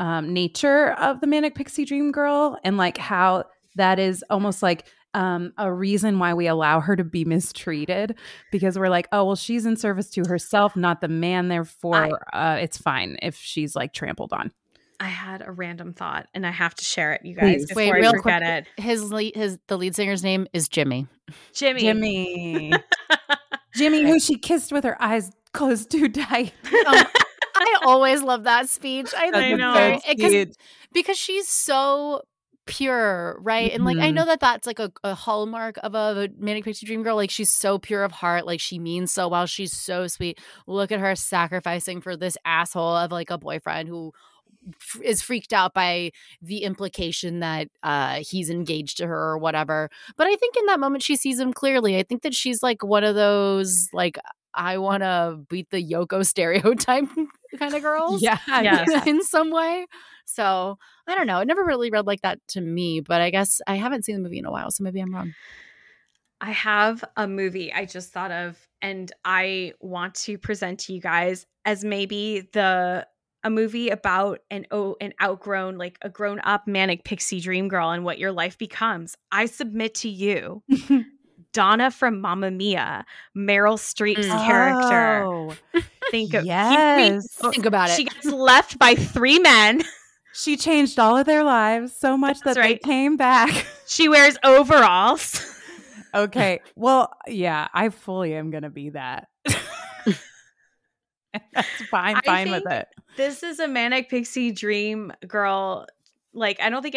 nature of the Manic Pixie Dream Girl and like how that is almost like a reason why we allow her to be mistreated because we're like, oh, well, she's in service to herself, not the man. Therefore, it's fine if she's like trampled on. I had a random thought and I have to share it, you guys. Please. Wait, real quick. It. The lead singer's name is Jimmy. Jimmy, who she kissed with her eyes closed too tight. I always love that speech. I know. Because she's so pure, right? And like I know that's like a hallmark of a Manic Pixie Dream Girl. Like she's so pure of heart, like she means so well, she's so sweet. Look at her sacrificing for this asshole of like a boyfriend who is freaked out by the implication that he's engaged to her or whatever. But I think in that moment she sees him clearly. I think that she's like one of those like I want to beat the Yoko stereotype kind of girls. Yeah. In some way. So I don't know. It never really read like that to me, but I guess I haven't seen the movie in a while, so maybe I'm wrong. I have a movie I just thought of, and I want to present to you guys as maybe a movie about an outgrown, like a grown-up manic pixie dream girl and what your life becomes. I submit to you, Donna from Mamma Mia, Meryl Streep's character. Think about it. She gets left by 3 men. She changed all of their lives so much that they came back. She wears overalls. Okay. Well, yeah, I fully am going to be that. That's fine with it. This is a Manic Pixie Dream Girl. Like, I don't think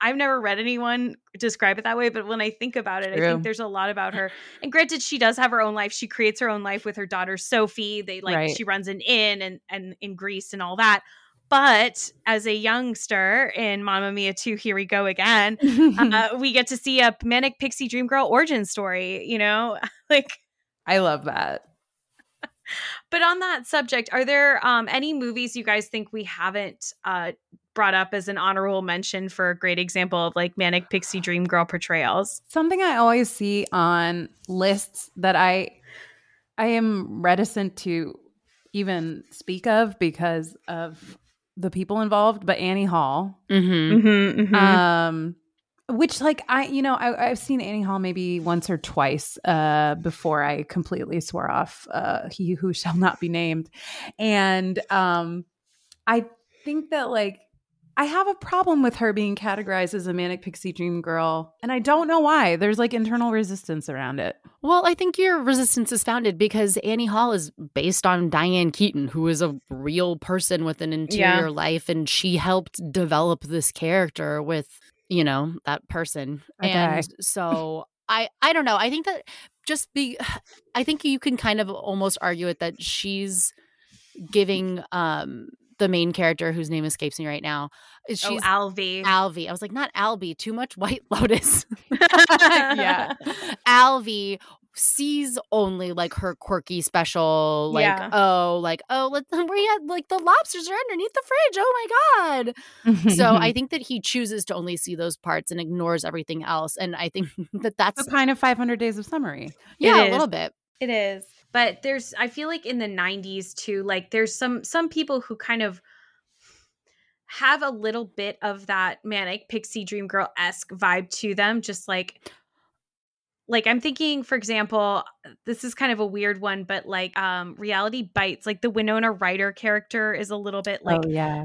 I've never read anyone describe it that way, but when I think about it, I think there's a lot about her. And granted, she does have her own life. She creates her own life with her daughter, Sophie. She runs an inn and in Greece and all that. But as a youngster in Mamma Mia 2, Here We Go Again, we get to see a Manic Pixie Dream Girl origin story, you know? I love that. But on that subject, are there any movies you guys think we haven't brought up as an honorable mention for a great example of like Manic Pixie Dream Girl portrayals? Something I always see on lists that I am reticent to even speak of because of the people involved, but Annie Hall, which like I've seen Annie Hall maybe once or twice before I completely swore off He Who Shall Not Be Named. And I think that like I have a problem with her being categorized as a Manic Pixie Dream Girl, and I don't know why. There's like internal resistance around it. Well, I think your resistance is founded because Annie Hall is based on Diane Keaton, who is a real person with an interior life, and she helped develop this character with you know, that person. Okay. And so I don't know. I think that I think you can kind of almost argue it that she's giving the main character whose name escapes me right now. She's Alvy. I was like, not Albie, too much White Lotus. Yeah. Alvy sees only like her quirky special, like, yeah. The lobsters are underneath the fridge. Oh my God. Mm-hmm. So I think that he chooses to only see those parts and ignores everything else. And I think that that's the kind of 500 Days of Summer. Yeah, a little bit. It is. But there's, I feel like in the 90s too, like there's some people who kind of have a little bit of that Manic Pixie Dream Girl-esque vibe to them. Just like I'm thinking, for example, this is kind of a weird one, but like Reality Bites, like the Winona Ryder character is a little bit like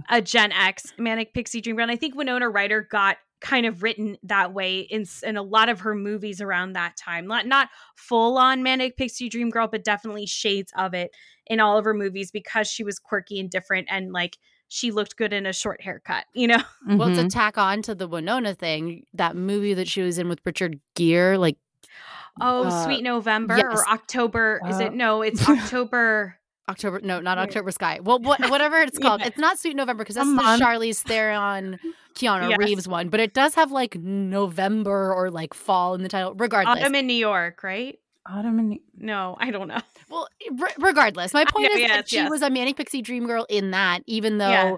a Gen X Manic Pixie Dream Girl. And I think Winona Ryder got kind of written that way in a lot of her movies around that time. Not full on Manic Pixie Dream Girl, but definitely shades of it in all of her movies because she was quirky and different and like she looked good in a short haircut, you know? Mm-hmm. Well, to tack on to the Winona thing, that movie that she was in with Richard Gere, like Sweet November or October. Is it? No, it's October. October. No, not October Sky. Well, whatever it's called. Yeah. It's not Sweet November because that's the Charlize Theron, Keanu Reeves one. But it does have like November or like fall in the title. Regardless. Autumn in New York, right? No, I don't know. Well, regardless. My point is that she was a Manic Pixie Dream Girl in that, even though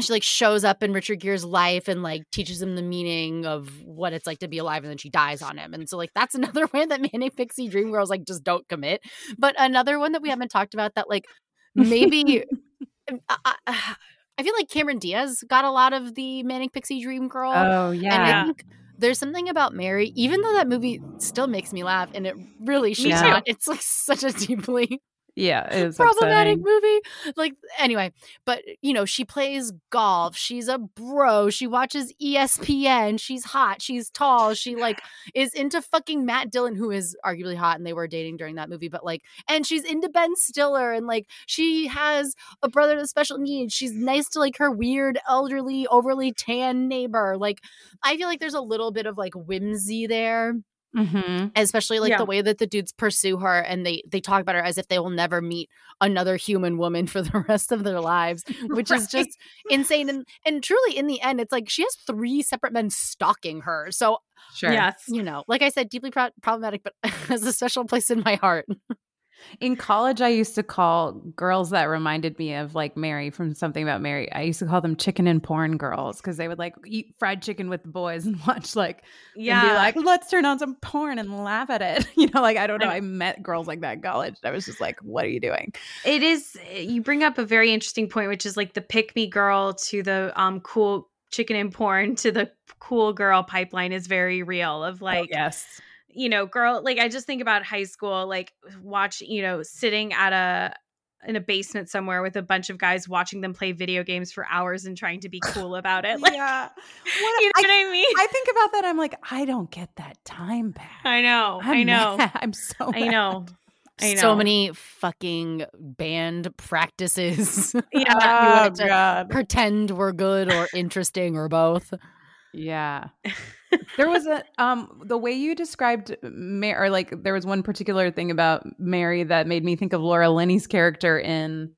she like shows up in Richard Gere's life and like teaches him the meaning of what it's like to be alive, and then she dies on him. And so like that's another way that Manic Pixie Dream Girls like just don't commit. But another one that we haven't talked about that like maybe I feel like Cameron Diaz got a lot of the Manic Pixie Dream Girl. Oh yeah. And I think there's something about Mary, even though that movie still makes me laugh, and it really should not. It's like such a deeply it is problematic movie. Like, anyway, but you know, she plays golf. She's a bro. She watches ESPN. She's hot. She's tall. She like is into fucking Matt Dillon, who is arguably hot, and they were dating during that movie. But like, and she's into Ben Stiller, and like, she has a brother with special needs. She's nice to like her weird, elderly, overly tan neighbor. Like, I feel like there's a little bit of like whimsy there. Mm-hmm. Especially like the way that the dudes pursue her, and they talk about her as if they will never meet another human woman for the rest of their lives, which is just insane. And truly, in the end, it's like she has three separate men stalking her. So you know, like I said, deeply problematic, but has a special place in my heart. In college, I used to call girls that reminded me of like Mary from Something About Mary. I used to call them chicken and porn girls because they would like eat fried chicken with the boys and watch like, and be like, let's turn on some porn and laugh at it. You know, like, I don't know. I met girls like that in college. I was just like, what are you doing? It is, you bring up a very interesting point, which is like the pick me girl to the cool chicken and porn to the cool girl pipeline is very real of like, you know, girl, like I just think about high school, like watching, you know, sitting at in a basement somewhere with a bunch of guys watching them play video games for hours and trying to be cool about it. Like, you know what I mean? I think about that. I'm like, I don't get that time back. I know. I know. Mad. I'm so mad. I know. So many fucking band practices. Yeah. You have to pretend we're good or interesting or both. Yeah. There was a the way you described Mary, or like there was one particular thing about Mary that made me think of Laura Linney's character in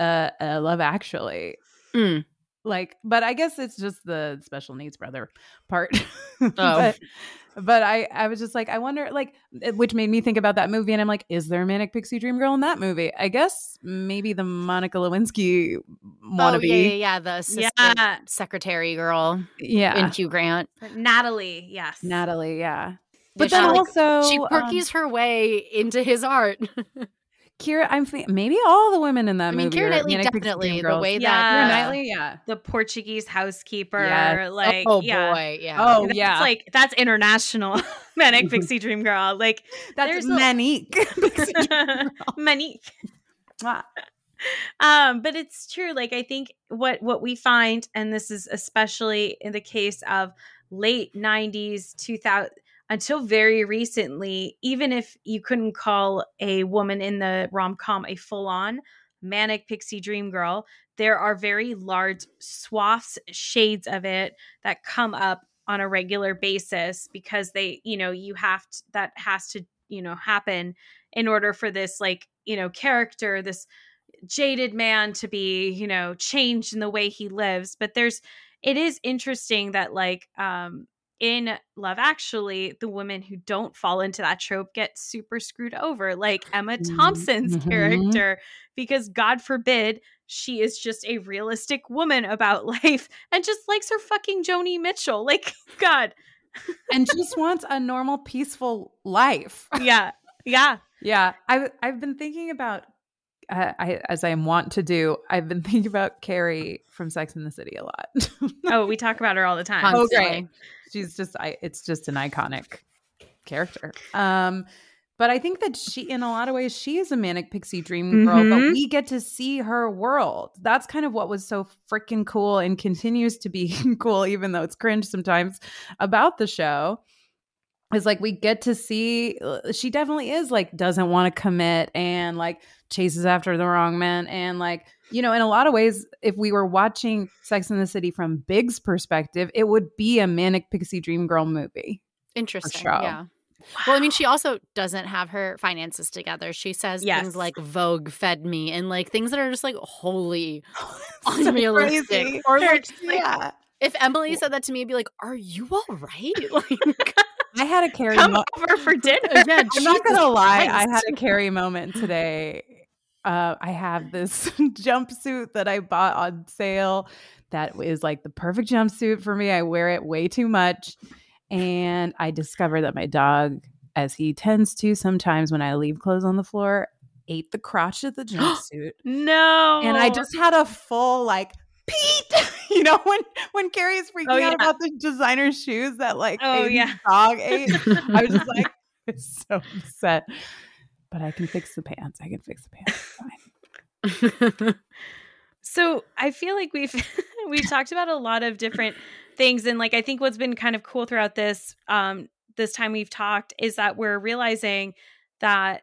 Love Actually. Mm. Like, but I guess it's just the special needs brother part. But I was just like, I wonder, like, which made me think about that movie. And I'm like, is there a Manic Pixie Dream Girl in that movie? I guess maybe the Monica Lewinsky wannabe. The assistant secretary girl in Hugh Grant. Natalie, Natalie, But then she, also... she quirkies her way into his art. Keira, maybe all the women in that movie. Keira Knightley, definitely. The way that Keira Knightley, the Portuguese housekeeper, like, boy, oh, that's like that's international Manic Pixie Dream Girl. Like that's Manic Pixie Dream Girl. Manic. But it's true. Like I think what we find, and this is especially in the case of late 90s, 2000. Until very recently, even if you couldn't call a woman in the rom-com a full-on Manic Pixie Dream Girl, there are very large swaths, shades of it that come up on a regular basis, because they, you know, you have to, that has to, you know, happen in order for this, like, you know, character, this jaded man to be, you know, changed in the way he lives. But there's, it is interesting that, like, in Love Actually, the women who don't fall into that trope get super screwed over, like Emma Thompson's character, because God forbid she is just a realistic woman about life and just likes her fucking Joni Mitchell. Like, God. And just wants a normal, peaceful life. Yeah. Yeah. Yeah. I've been thinking about, as I am wont to do, I've been thinking about Carrie from Sex and the City a lot. Oh, we talk about her all the time. Constantly. Okay. She's just, it's just an iconic character. But I think that she, in a lot of ways, she is a manic pixie dream girl, but we get to see her world. That's kind of what was so freaking cool and continues to be cool, even though it's cringe sometimes, about the show. Is like, we get to see, she definitely is like, doesn't want to commit and like chases after the wrong man. And like, you know, in a lot of ways, if we were watching Sex and the City from Big's perspective, it would be a manic pixie dream girl movie. Interesting. Yeah. Wow. Well, I mean, she also doesn't have her finances together. She says things like Vogue fed me and like things that are just like wholly unrealistic. Crazy. Or like, if Emily said that to me, I'd be like, are you all right? Like, I had a Carrie moment. Come over for dinner. Yeah, I'm not going to lie. I had a Carrie moment today. I have this jumpsuit that I bought on sale that is like the perfect jumpsuit for me. I wear it way too much. And I discovered that my dog, as he tends to sometimes when I leave clothes on the floor, ate the crotch of the jumpsuit. No. And I just had a full like, Pete, you know, when Carrie's freaking out about the designer shoes that like dog ate, I was just like, I was so upset. But I can fix the pants. It's fine. So I feel like we've talked about a lot of different things, and like I think what's been kind of cool throughout this this time we've talked is that we're realizing that,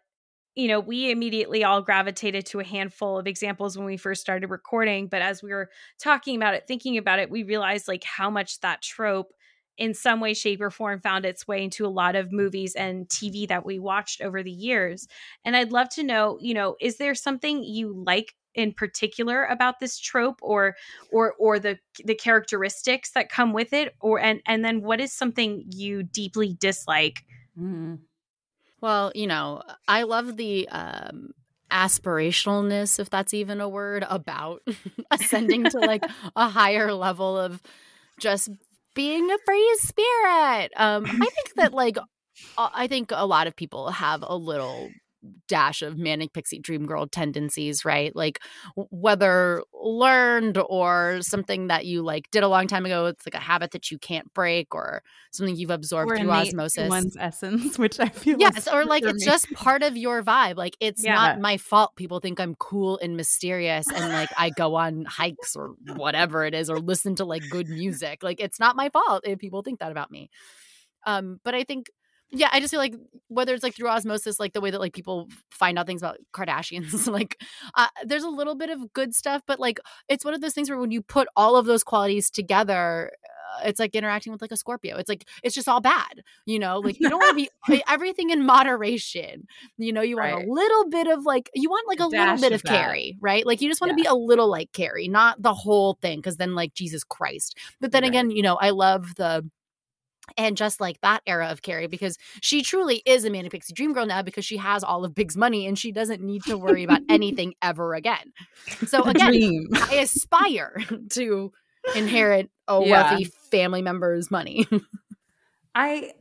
you know, we immediately all gravitated to a handful of examples when we first started recording. But as we were talking about it, thinking about it, we realized like how much that trope in some way, shape, or form found its way into a lot of movies and TV that we watched over the years. And I'd love to know, you know, is there something you like in particular about this trope or the characteristics that come with it? Or and then what is something you deeply dislike? Well, you know, I love the aspirationalness, if that's even a word, about ascending to like a higher level of just being a free spirit. I think that like, I think a lot of people have a little dash of manic pixie dream girl tendencies, right? Like whether learned or something that you like did a long time ago, it's like a habit that you can't break or something you've absorbed through osmosis. One's essence, which I feel or like it's just part of your vibe. Like it's not my fault people think I'm cool and mysterious and like I go on hikes or whatever it is or listen to like good music. Like it's not my fault if people think that about me. But I think I just feel like whether it's like through osmosis, like the way that like people find out things about Kardashians, like there's a little bit of good stuff, but like it's one of those things where when you put all of those qualities together, it's like interacting with like a Scorpio. It's like, it's just all bad, you know, like you don't want to be everything in moderation, you know, you want a little bit of like, you want like a little bit of Carrie, right? Like you just want to be a little like Carrie, not the whole thing. Cause then like Jesus Christ. But then again, you know, I love the, and just like that era of Carrie, because she truly is a manic pixie dream girl now because she has all of Big's money and she doesn't need to worry about anything ever again. So again, I aspire to inherit a wealthy family member's money. I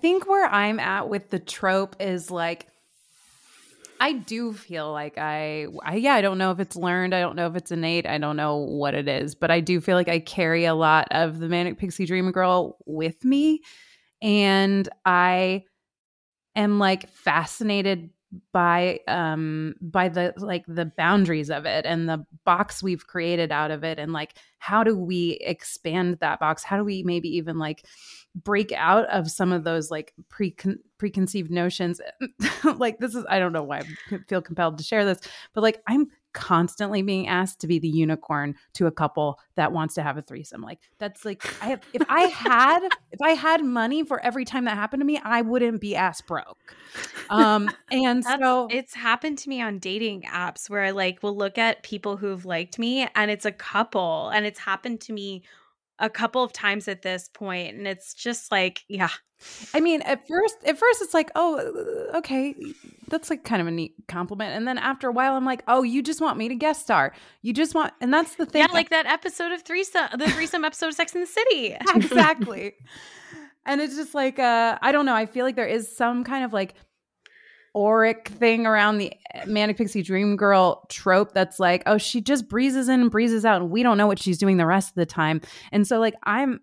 think where I'm at with the trope is like, I do feel like I don't know if it's learned. I don't know if it's innate. I don't know what it is, but I do feel like I carry a lot of the manic pixie dream girl with me. And I am like fascinated by the boundaries of it and the box we've created out of it. And like how do we expand that box? How do we maybe even like break out of some of those like preconceived notions? Like this is, I don't know why I feel compelled to share this, but like I'm constantly being asked to be the unicorn to a couple that wants to have a threesome. Like that's like I have, if I had money for every time that happened to me, I wouldn't be ass broke. And so it's happened to me on dating apps where I like will look at people who've liked me and it's a couple, and it's happened to me a couple of times at this point, and it's just like, yeah. I mean, at first it's like, oh, okay, that's like kind of a neat compliment. And then after a while, I'm like, oh, you just want me to guest star. You just want, and that's the thing. Yeah, like that episode of the threesome episode of Sex and the City. Exactly. And it's just like, I don't know. I feel like there is some kind of like auric thing around the Manic Pixie Dream Girl trope that's like, oh, she just breezes in and breezes out, and we don't know what she's doing the rest of the time. And so like I'm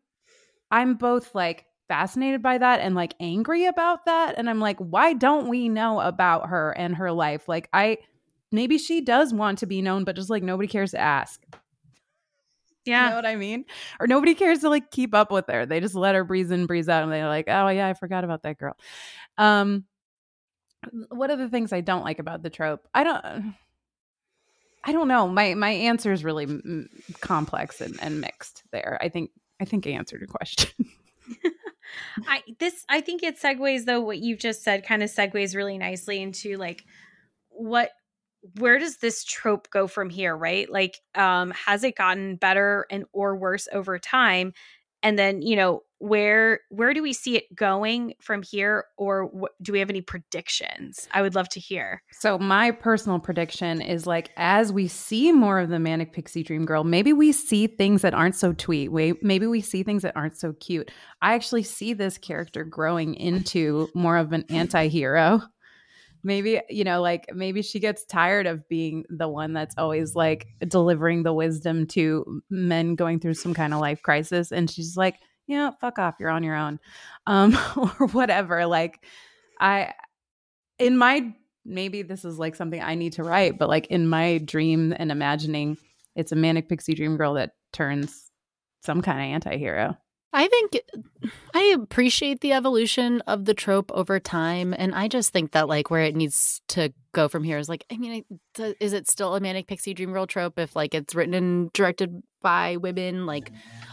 both like fascinated by that and like angry about that, and I'm like, why don't we know about her and her life? Like I maybe she does want to be known, but just like nobody cares to ask. Yeah, you know what I mean? Or nobody cares to like keep up with her. They just let her breeze in, breeze out, and they're like, oh yeah, I forgot about that girl. What are the things I don't like about the trope? I don't know. My answer is really complex and mixed there. I think I answered your question. I think it segues, though, what you've just said kind of segues really nicely into like where does this trope go from here, right? Like, has it gotten better and or worse over time? And then, you know, where do we see it going from here, or do we have any predictions? I would love to hear. So my personal prediction is like, as we see more of the Manic Pixie Dream Girl, maybe we see things that aren't so twee. Maybe we see things that aren't so cute. I actually see this character growing into more of an anti-hero. Maybe, you know, like maybe she gets tired of being the one that's always like delivering the wisdom to men going through some kind of life crisis. And she's like, yeah, fuck off. You're on your own, or whatever. Like maybe this is like something I need to write, but like in my dream and imagining, it's a Manic Pixie Dream Girl that turns some kind of anti-hero. I think I appreciate the evolution of the trope over time. And I just think that like where it needs to go from here is like, I mean, is it still a Manic Pixie Dream Girl trope if like it's written and directed by women? Like,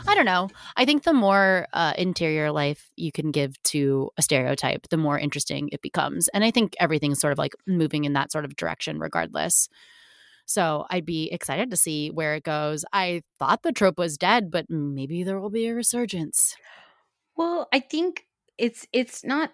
I don't know. I think the more interior life you can give to a stereotype, the more interesting it becomes. And I think everything's sort of like moving in that sort of direction regardless. So I'd be excited to see where it goes. I thought the trope was dead, but maybe there will be a resurgence. Well, I think it's not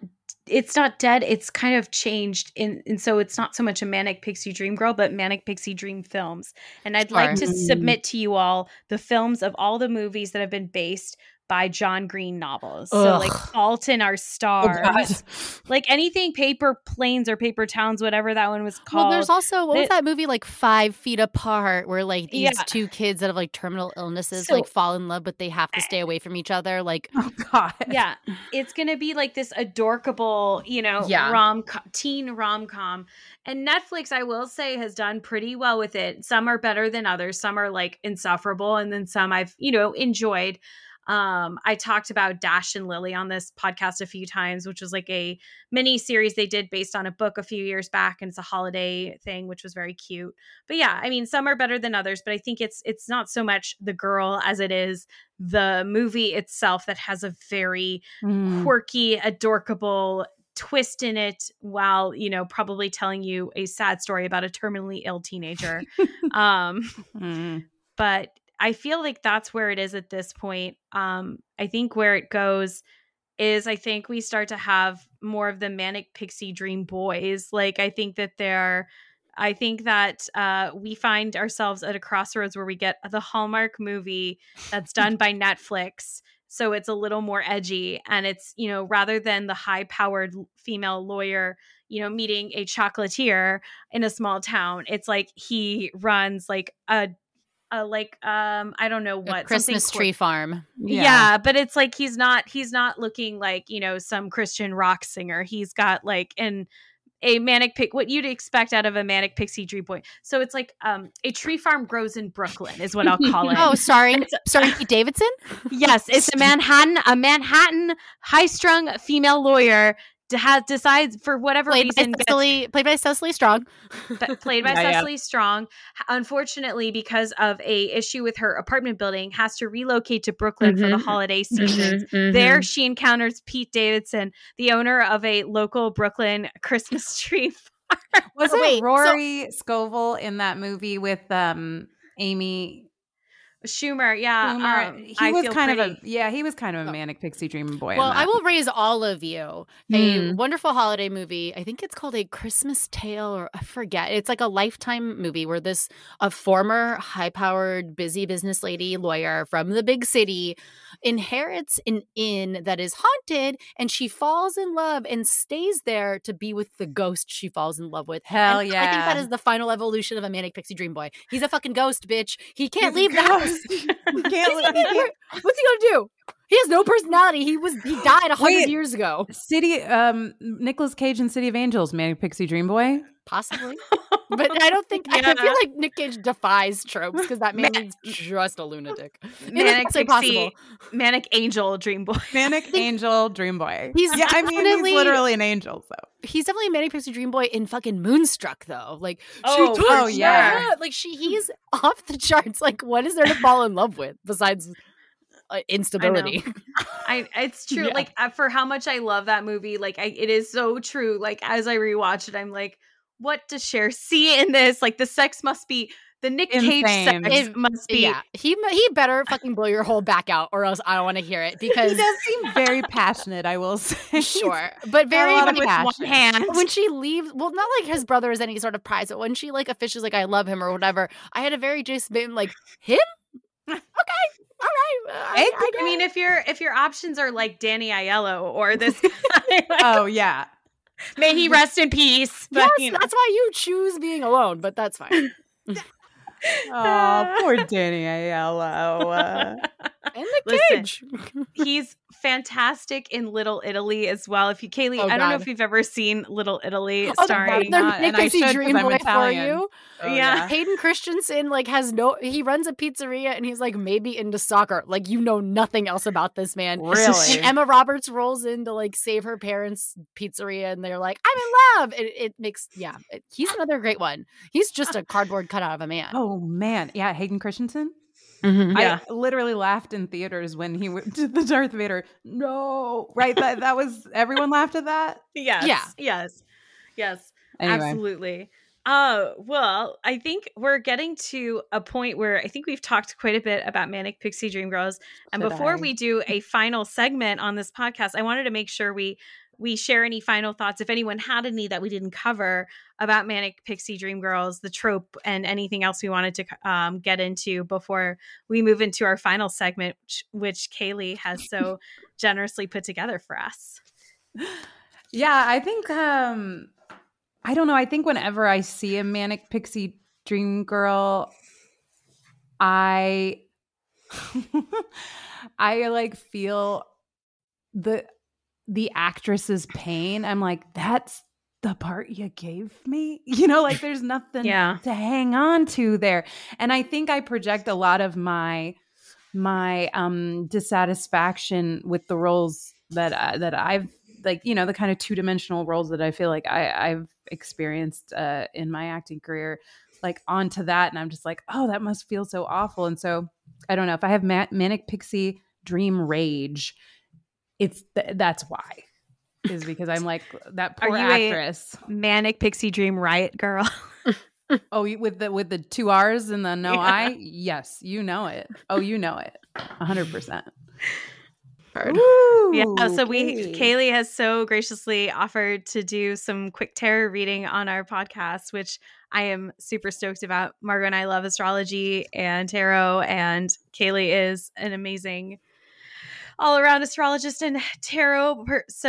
dead. It's kind of changed, and so it's not so much a Manic Pixie Dream Girl, but Manic Pixie Dream films. And I'd like to submit to you all the films of all the movies that have been based by John Green novels. Ugh. So like Alton Our Stars, like anything Paper Planes or Paper Towns, whatever that one was called. Well, there's also, what was that movie like 5 Feet Apart, where like these two kids that have like terminal illnesses like fall in love, but they have to stay away from each other. Like, oh God. Yeah. It's going to be like this adorkable, you know, teen rom-com. And Netflix, I will say, has done pretty well with it. Some are better than others. Some are like insufferable. And then some I've, you know, enjoyed. I talked about Dash and Lily on this podcast a few times, which was like a mini series they did based on a book a few years back, and it's a holiday thing, which was very cute. But yeah, I mean, some are better than others, but I think it's not so much the girl as it is the movie itself that has a very quirky, adorkable twist in it, while, you know, probably telling you a sad story about a terminally ill teenager. But I feel like that's where it is at this point. I think where it goes is, I think we start to have more of the Manic Pixie Dream boys. Like, I think that we find ourselves at a crossroads where we get the Hallmark movie that's done by Netflix. So it's a little more edgy, and it's, you know, rather than the high powered female lawyer, you know, meeting a chocolatier in a small town, it's like he runs like I don't know what, a Christmas tree farm. Yeah, but it's like he's not looking like, you know, some Christian rock singer. He's got like an a manic pic, what you'd expect out of a manic pixie dream boy. So it's like a tree farm grows in Brooklyn is what I'll call it. Oh, starring Pete Davidson. Yes, it's a Manhattan high-strung female lawyer decides for whatever reason. Played by Cecily Strong. Strong, unfortunately, because of a issue with her apartment building, has to relocate to Brooklyn for the holiday season. There she encounters Pete Davidson, the owner of a local Brooklyn Christmas tree farm. Wasn't Rory Scovel in that movie with Amy Schumer, yeah. He was kind of a manic pixie dream boy. Well, I Will Raise All of You, a wonderful holiday movie. I think it's called A Christmas Tale, or I forget. It's like a Lifetime movie where a former high-powered, busy business lady lawyer from the big city inherits an inn that is haunted, and she falls in love and stays there to be with the ghost she falls in love with. Hell yeah. I think that is the final evolution of a manic pixie dream boy. He's a fucking ghost, bitch. He can't leave the house. What's he gonna do? He has no personality. He died 100 years ago. Nicolas Cage in City of Angels, manic pixie dream boy, possibly. But I don't think I feel like Nick Cage defies tropes because that man is just a lunatic. Manic angel dream boy. Angel dream boy. He's literally an angel. So he's definitely a manic pixie dream boy in fucking Moonstruck, though. Like, he's off the charts. Like, what is there to fall in love with besides instability? It's true. Yeah. Like, for how much I love that movie, like it is so true. Like, as I rewatch it, I'm like, what does Cher see in this? Like, the sex must be the Nick Cage sex. It must be. Yeah, he better fucking blow your whole back out, or else I don't want to hear it. Because he does seem very passionate, I will say. Sure, but very with one hand. When she leaves, well, not like his brother is any sort of prize, but when she like officially like I love him or whatever, I had a very Jason Bateman like him. Okay. All right. I mean, if your options are like Danny Aiello or this guy, like, oh yeah. May he rest in peace. But, yes, that's why you choose being alone, but that's fine. Oh, poor Danny Aiello. In the cage. He's fantastic in Little Italy as well. If you, Kaylee, I don't know if you've ever seen Little Italy starring Nick Cage Dream Boy for you. Oh, yeah. Hayden Christensen he runs a pizzeria and he's like maybe into soccer. Like, you know nothing else about this man. Really? Emma Roberts rolls in to like save her parents' pizzeria and they're like, I'm in love. He's another great one. He's just a cardboard cutout of a man. Oh man. Yeah. Hayden Christensen. Mm-hmm. I literally laughed in theaters when he did the Darth Vader. No, right? That was everyone laughed at that. Yes, yeah. yes, anyway. Absolutely. Well, I think we're getting to a point where I think we've talked quite a bit about Manic Pixie Dream Girls, and before we do a final segment on this podcast, I wanted to make sure we share any final thoughts, if anyone had any that we didn't cover, about Manic Pixie Dream Girls, the trope, and anything else we wanted to get into before we move into our final segment, which Kaylee has so generously put together for us. Yeah, I think, I don't know. I think whenever I see a Manic Pixie Dream Girl, I like feel the actress's pain. I'm like, that's the part you gave me, like there's nothing to hang on to there. And I think I project a lot of my dissatisfaction with the roles that I've like, the kind of two-dimensional roles that I feel like I've experienced in my acting career, like onto that. And I'm just like, oh, that must feel so awful. And so I don't know if I have manic pixie dream rage, it's that's why, is because I'm like that poor actress. Manic pixie dream riot girl. Oh, with the 2 R's and the no I. Yes, you know it. Oh, you know it, 100%. Ooh, yeah. So Kaylee has so graciously offered to do some quick tarot reading on our podcast, which I am super stoked about. Margot and I love astrology and tarot, and Kaylee is an amazing all-around astrologist and tarot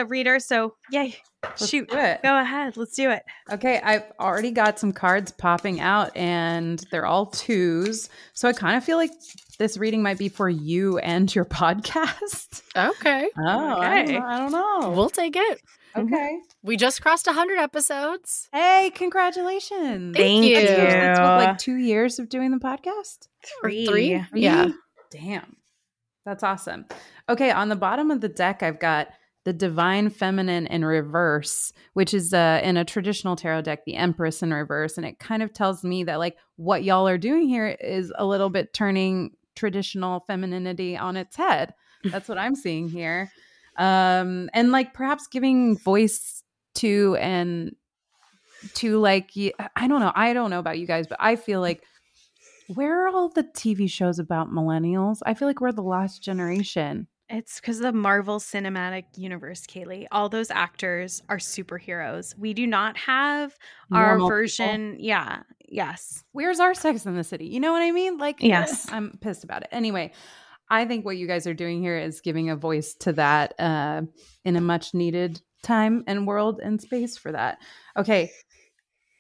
reader. So, yay. Shoot. Go ahead. Let's do it. Okay. I've already got some cards popping out, and they're all 2s. So I kind of feel like this reading might be for you and your podcast. Okay. I don't know. We'll take it. Okay. We just crossed 100 episodes. Hey, congratulations. Thank you. That's what, like 2 years of doing the podcast? Three? Yeah. Damn. That's awesome. Okay, on the bottom of the deck, I've got the Divine Feminine in Reverse, which is in a traditional tarot deck, the Empress in Reverse. And it kind of tells me that like what y'all are doing here is a little bit turning traditional femininity on its head. That's what I'm seeing here. And like perhaps giving voice to like, I don't know. I don't know about you guys, but I feel like where are all the TV shows about millennials? I feel like we're the last generation. It's because of the Marvel Cinematic Universe, Kaylee. All those actors are superheroes. We do not have normal our version. People. Yeah. Yes. Where's our Sex and the City? You know what I mean? Like, yes. I'm pissed about it. Anyway, I think what you guys are doing here is giving a voice to that in a much needed time and world and space for that. Okay.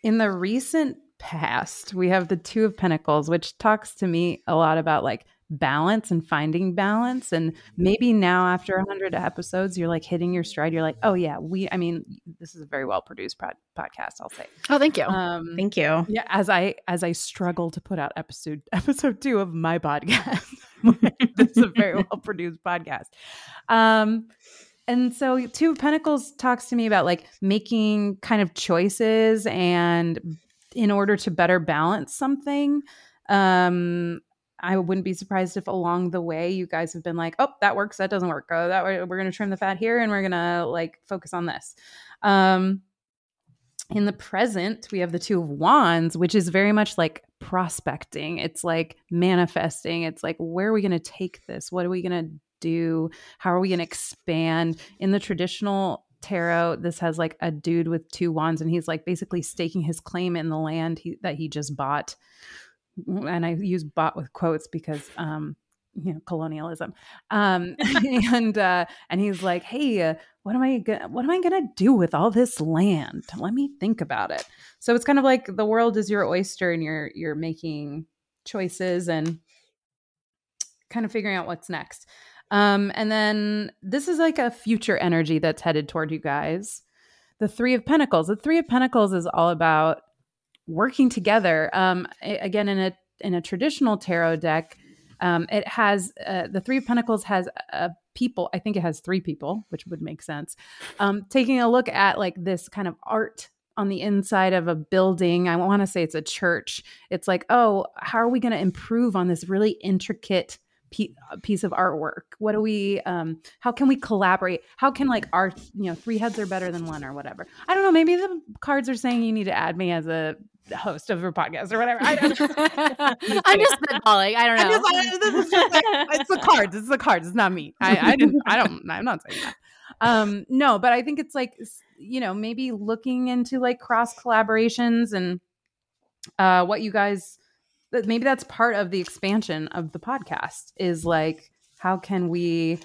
In the recent past, we have the Two of Pentacles, which talks to me a lot about like balance and finding balance. And maybe now after 100 episodes, you're like hitting your stride. You're like, oh yeah, this is a very well-produced podcast, I'll say. Oh, thank you. Thank you. Yeah. As I struggle to put out episode 2 of my podcast, this is a very well-produced podcast. And so Two of Pentacles talks to me about like making kind of choices and in order to better balance something. I wouldn't be surprised if along the way you guys have been like, oh, that works. That doesn't work. Oh, that way we're going to trim the fat here and we're going to like focus on this. In the present, we have the Two of Wands, which is very much like prospecting. It's like manifesting. It's like, where are we going to take this? What are we going to do? How are we going to expand? In the traditional tarot, this has like a dude with two wands and he's like basically staking his claim in the land that he just bought. And I use bought with quotes because, colonialism. And he's like, hey, what am I going to do with all this land? Let me think about it. So it's kind of like the world is your oyster and you're making choices and kind of figuring out what's next. And then this is like a future energy that's headed toward you guys. The Three of Pentacles. The Three of Pentacles is all about working together. Again, in a traditional tarot deck, it has the Three of Pentacles has a people. I think it has three people, which would make sense. Taking a look at like this kind of art on the inside of a building. I want to say it's a church. It's like, oh, how are we going to improve on this really intricate piece of artwork? What do we? How can we collaborate? How can like our three heads are better than one or whatever? I don't know. Maybe the cards are saying you need to add me as a host of her podcast or whatever. I don't know. I'm just spitballing. I don't know. It's the cards. It's the cards. It's not me. I'm not saying that. No, but I think it's like, maybe looking into like cross collaborations and what you guys, maybe that's part of the expansion of the podcast is like, how can we,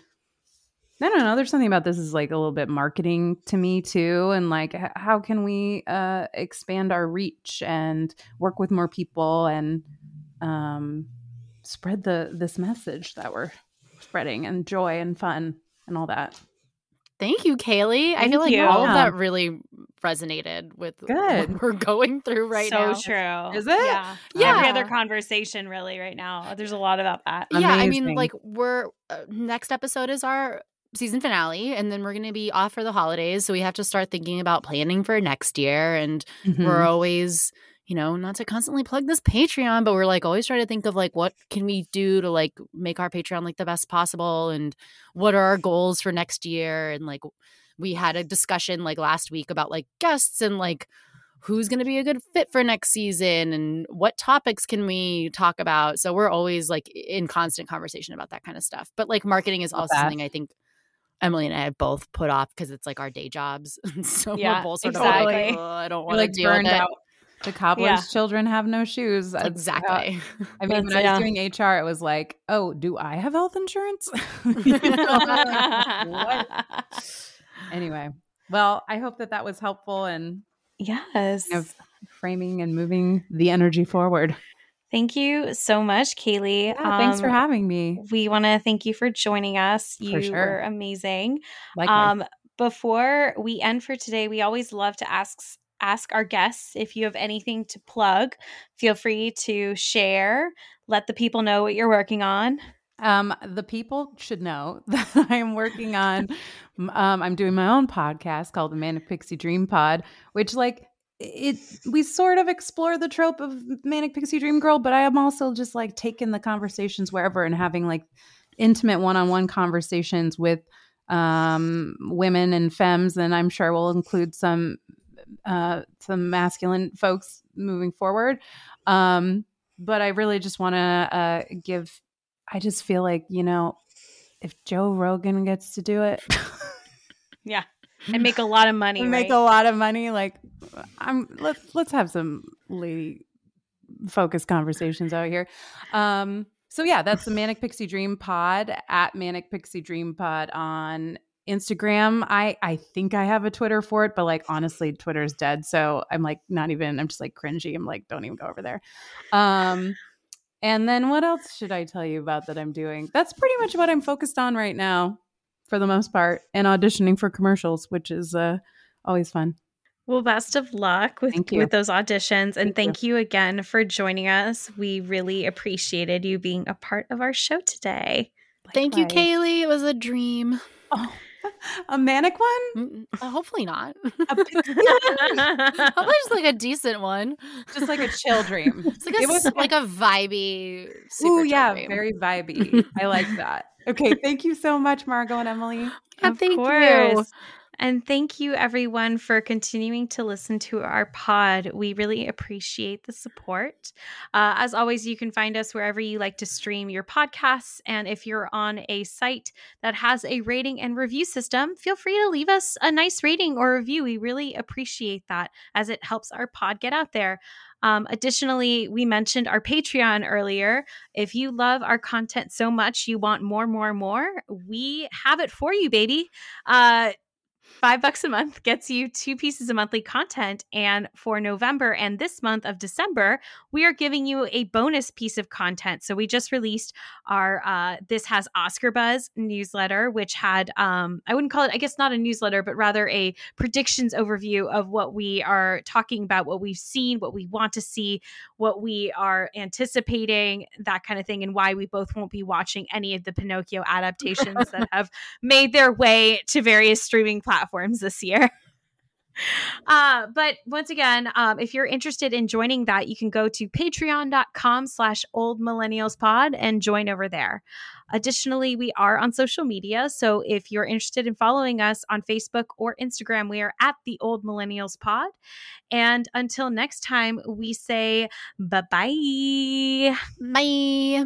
I don't know. There's something about this is like a little bit marketing to me too. And like, how can we expand our reach and work with more people and spread this message that we're spreading and joy and fun and all that. Thank you, Kaylee. I feel like all of that really resonated with what we're going through right now. So true. Is it? Yeah. Every other conversation really right now. There's a lot about that. Amazing. Yeah. I mean, like we're next episode is our season finale and then we're going to be off for the holidays. So we have to start thinking about planning for next year. And we're always, not to constantly plug this Patreon, but we're like always trying to think of like, what can we do to like make our Patreon like the best possible? And what are our goals for next year? And like, we had a discussion like last week about like guests and like who's going to be a good fit for next season and what topics can we talk about. So we're always like in constant conversation about that kind of stuff. But like marketing is also something I think Emily and I have both put off because it's like our day jobs. And so we're both sort of like, I don't want to deal with it. The cobbler's children have no shoes. That's exactly. I mean, when I was doing HR, it was like, oh, do I have health insurance? What? Anyway, well, I hope that was helpful and framing and moving the energy forward. Thank you so much, Kaylee. Yeah, thanks for having me. We want to thank you for joining us. You were amazing. Likewise. Before we end for today, we always love to ask our guests if you have anything to plug. Feel free to share. Let the people know what you're working on. The people should know that I'm working on, I'm doing my own podcast called the Manic Pixie Dream Pod, which we sort of explore the trope of Manic Pixie Dream Girl, but I am also just taking the conversations wherever and having intimate one-on-one conversations with women and femmes. And I'm sure we'll include some masculine folks moving forward. But I really just want to I just feel if Joe Rogan gets to do it. Yeah. And make a lot of money. Let's have some lady focused conversations out here. So yeah, that's the Manic Pixie Dream Pod at Manic Pixie Dream Pod on Instagram. I think I have a Twitter for it, but honestly, Twitter's dead. So I'm I'm just cringy. I'm don't even go over there. And then what else should I tell you about that I'm doing? That's pretty much what I'm focused on right now for the most part, and auditioning for commercials, which is always fun. Well, best of luck with those auditions. And thank you again for joining us. We really appreciated you being a part of our show today. Likewise. Thank you, Kaylee. It was a dream. Oh, a manic one? Hopefully not. Hopefully just a decent one. Just a chill dream. It was a vibey. Oh yeah, dream. Very vibey. I like that. Okay, thank you so much, Margot and Emily. Yeah, of course. Thank you. And thank you, everyone, for continuing to listen to our pod. We really appreciate the support. As always, you can find us wherever you like to stream your podcasts. And if you're on a site that has a rating and review system, feel free to leave us a nice rating or review. We really appreciate that as it helps our pod get out there. Additionally, we mentioned our Patreon earlier. If you love our content so much, you want more, we have it for you, baby. $5 a month gets you 2 pieces of monthly content, and for November and this month of December, we are giving you a bonus piece of content. So we just released our This Has Oscar Buzz newsletter, which had I wouldn't call it, I guess, not a newsletter, but rather a predictions overview of what we are talking about, what we've seen, what we want to see, what we are anticipating, that kind of thing, and why we both won't be watching any of the Pinocchio adaptations that have made their way to various streaming platforms this year. But once again, if you're interested in joining that, you can go to patreon.com/oldmillennialspod and join over there. Additionally, we are on social media. So if you're interested in following us on Facebook or Instagram, we are at the Old Millennials Pod. And until next time, we say bye-bye. Bye.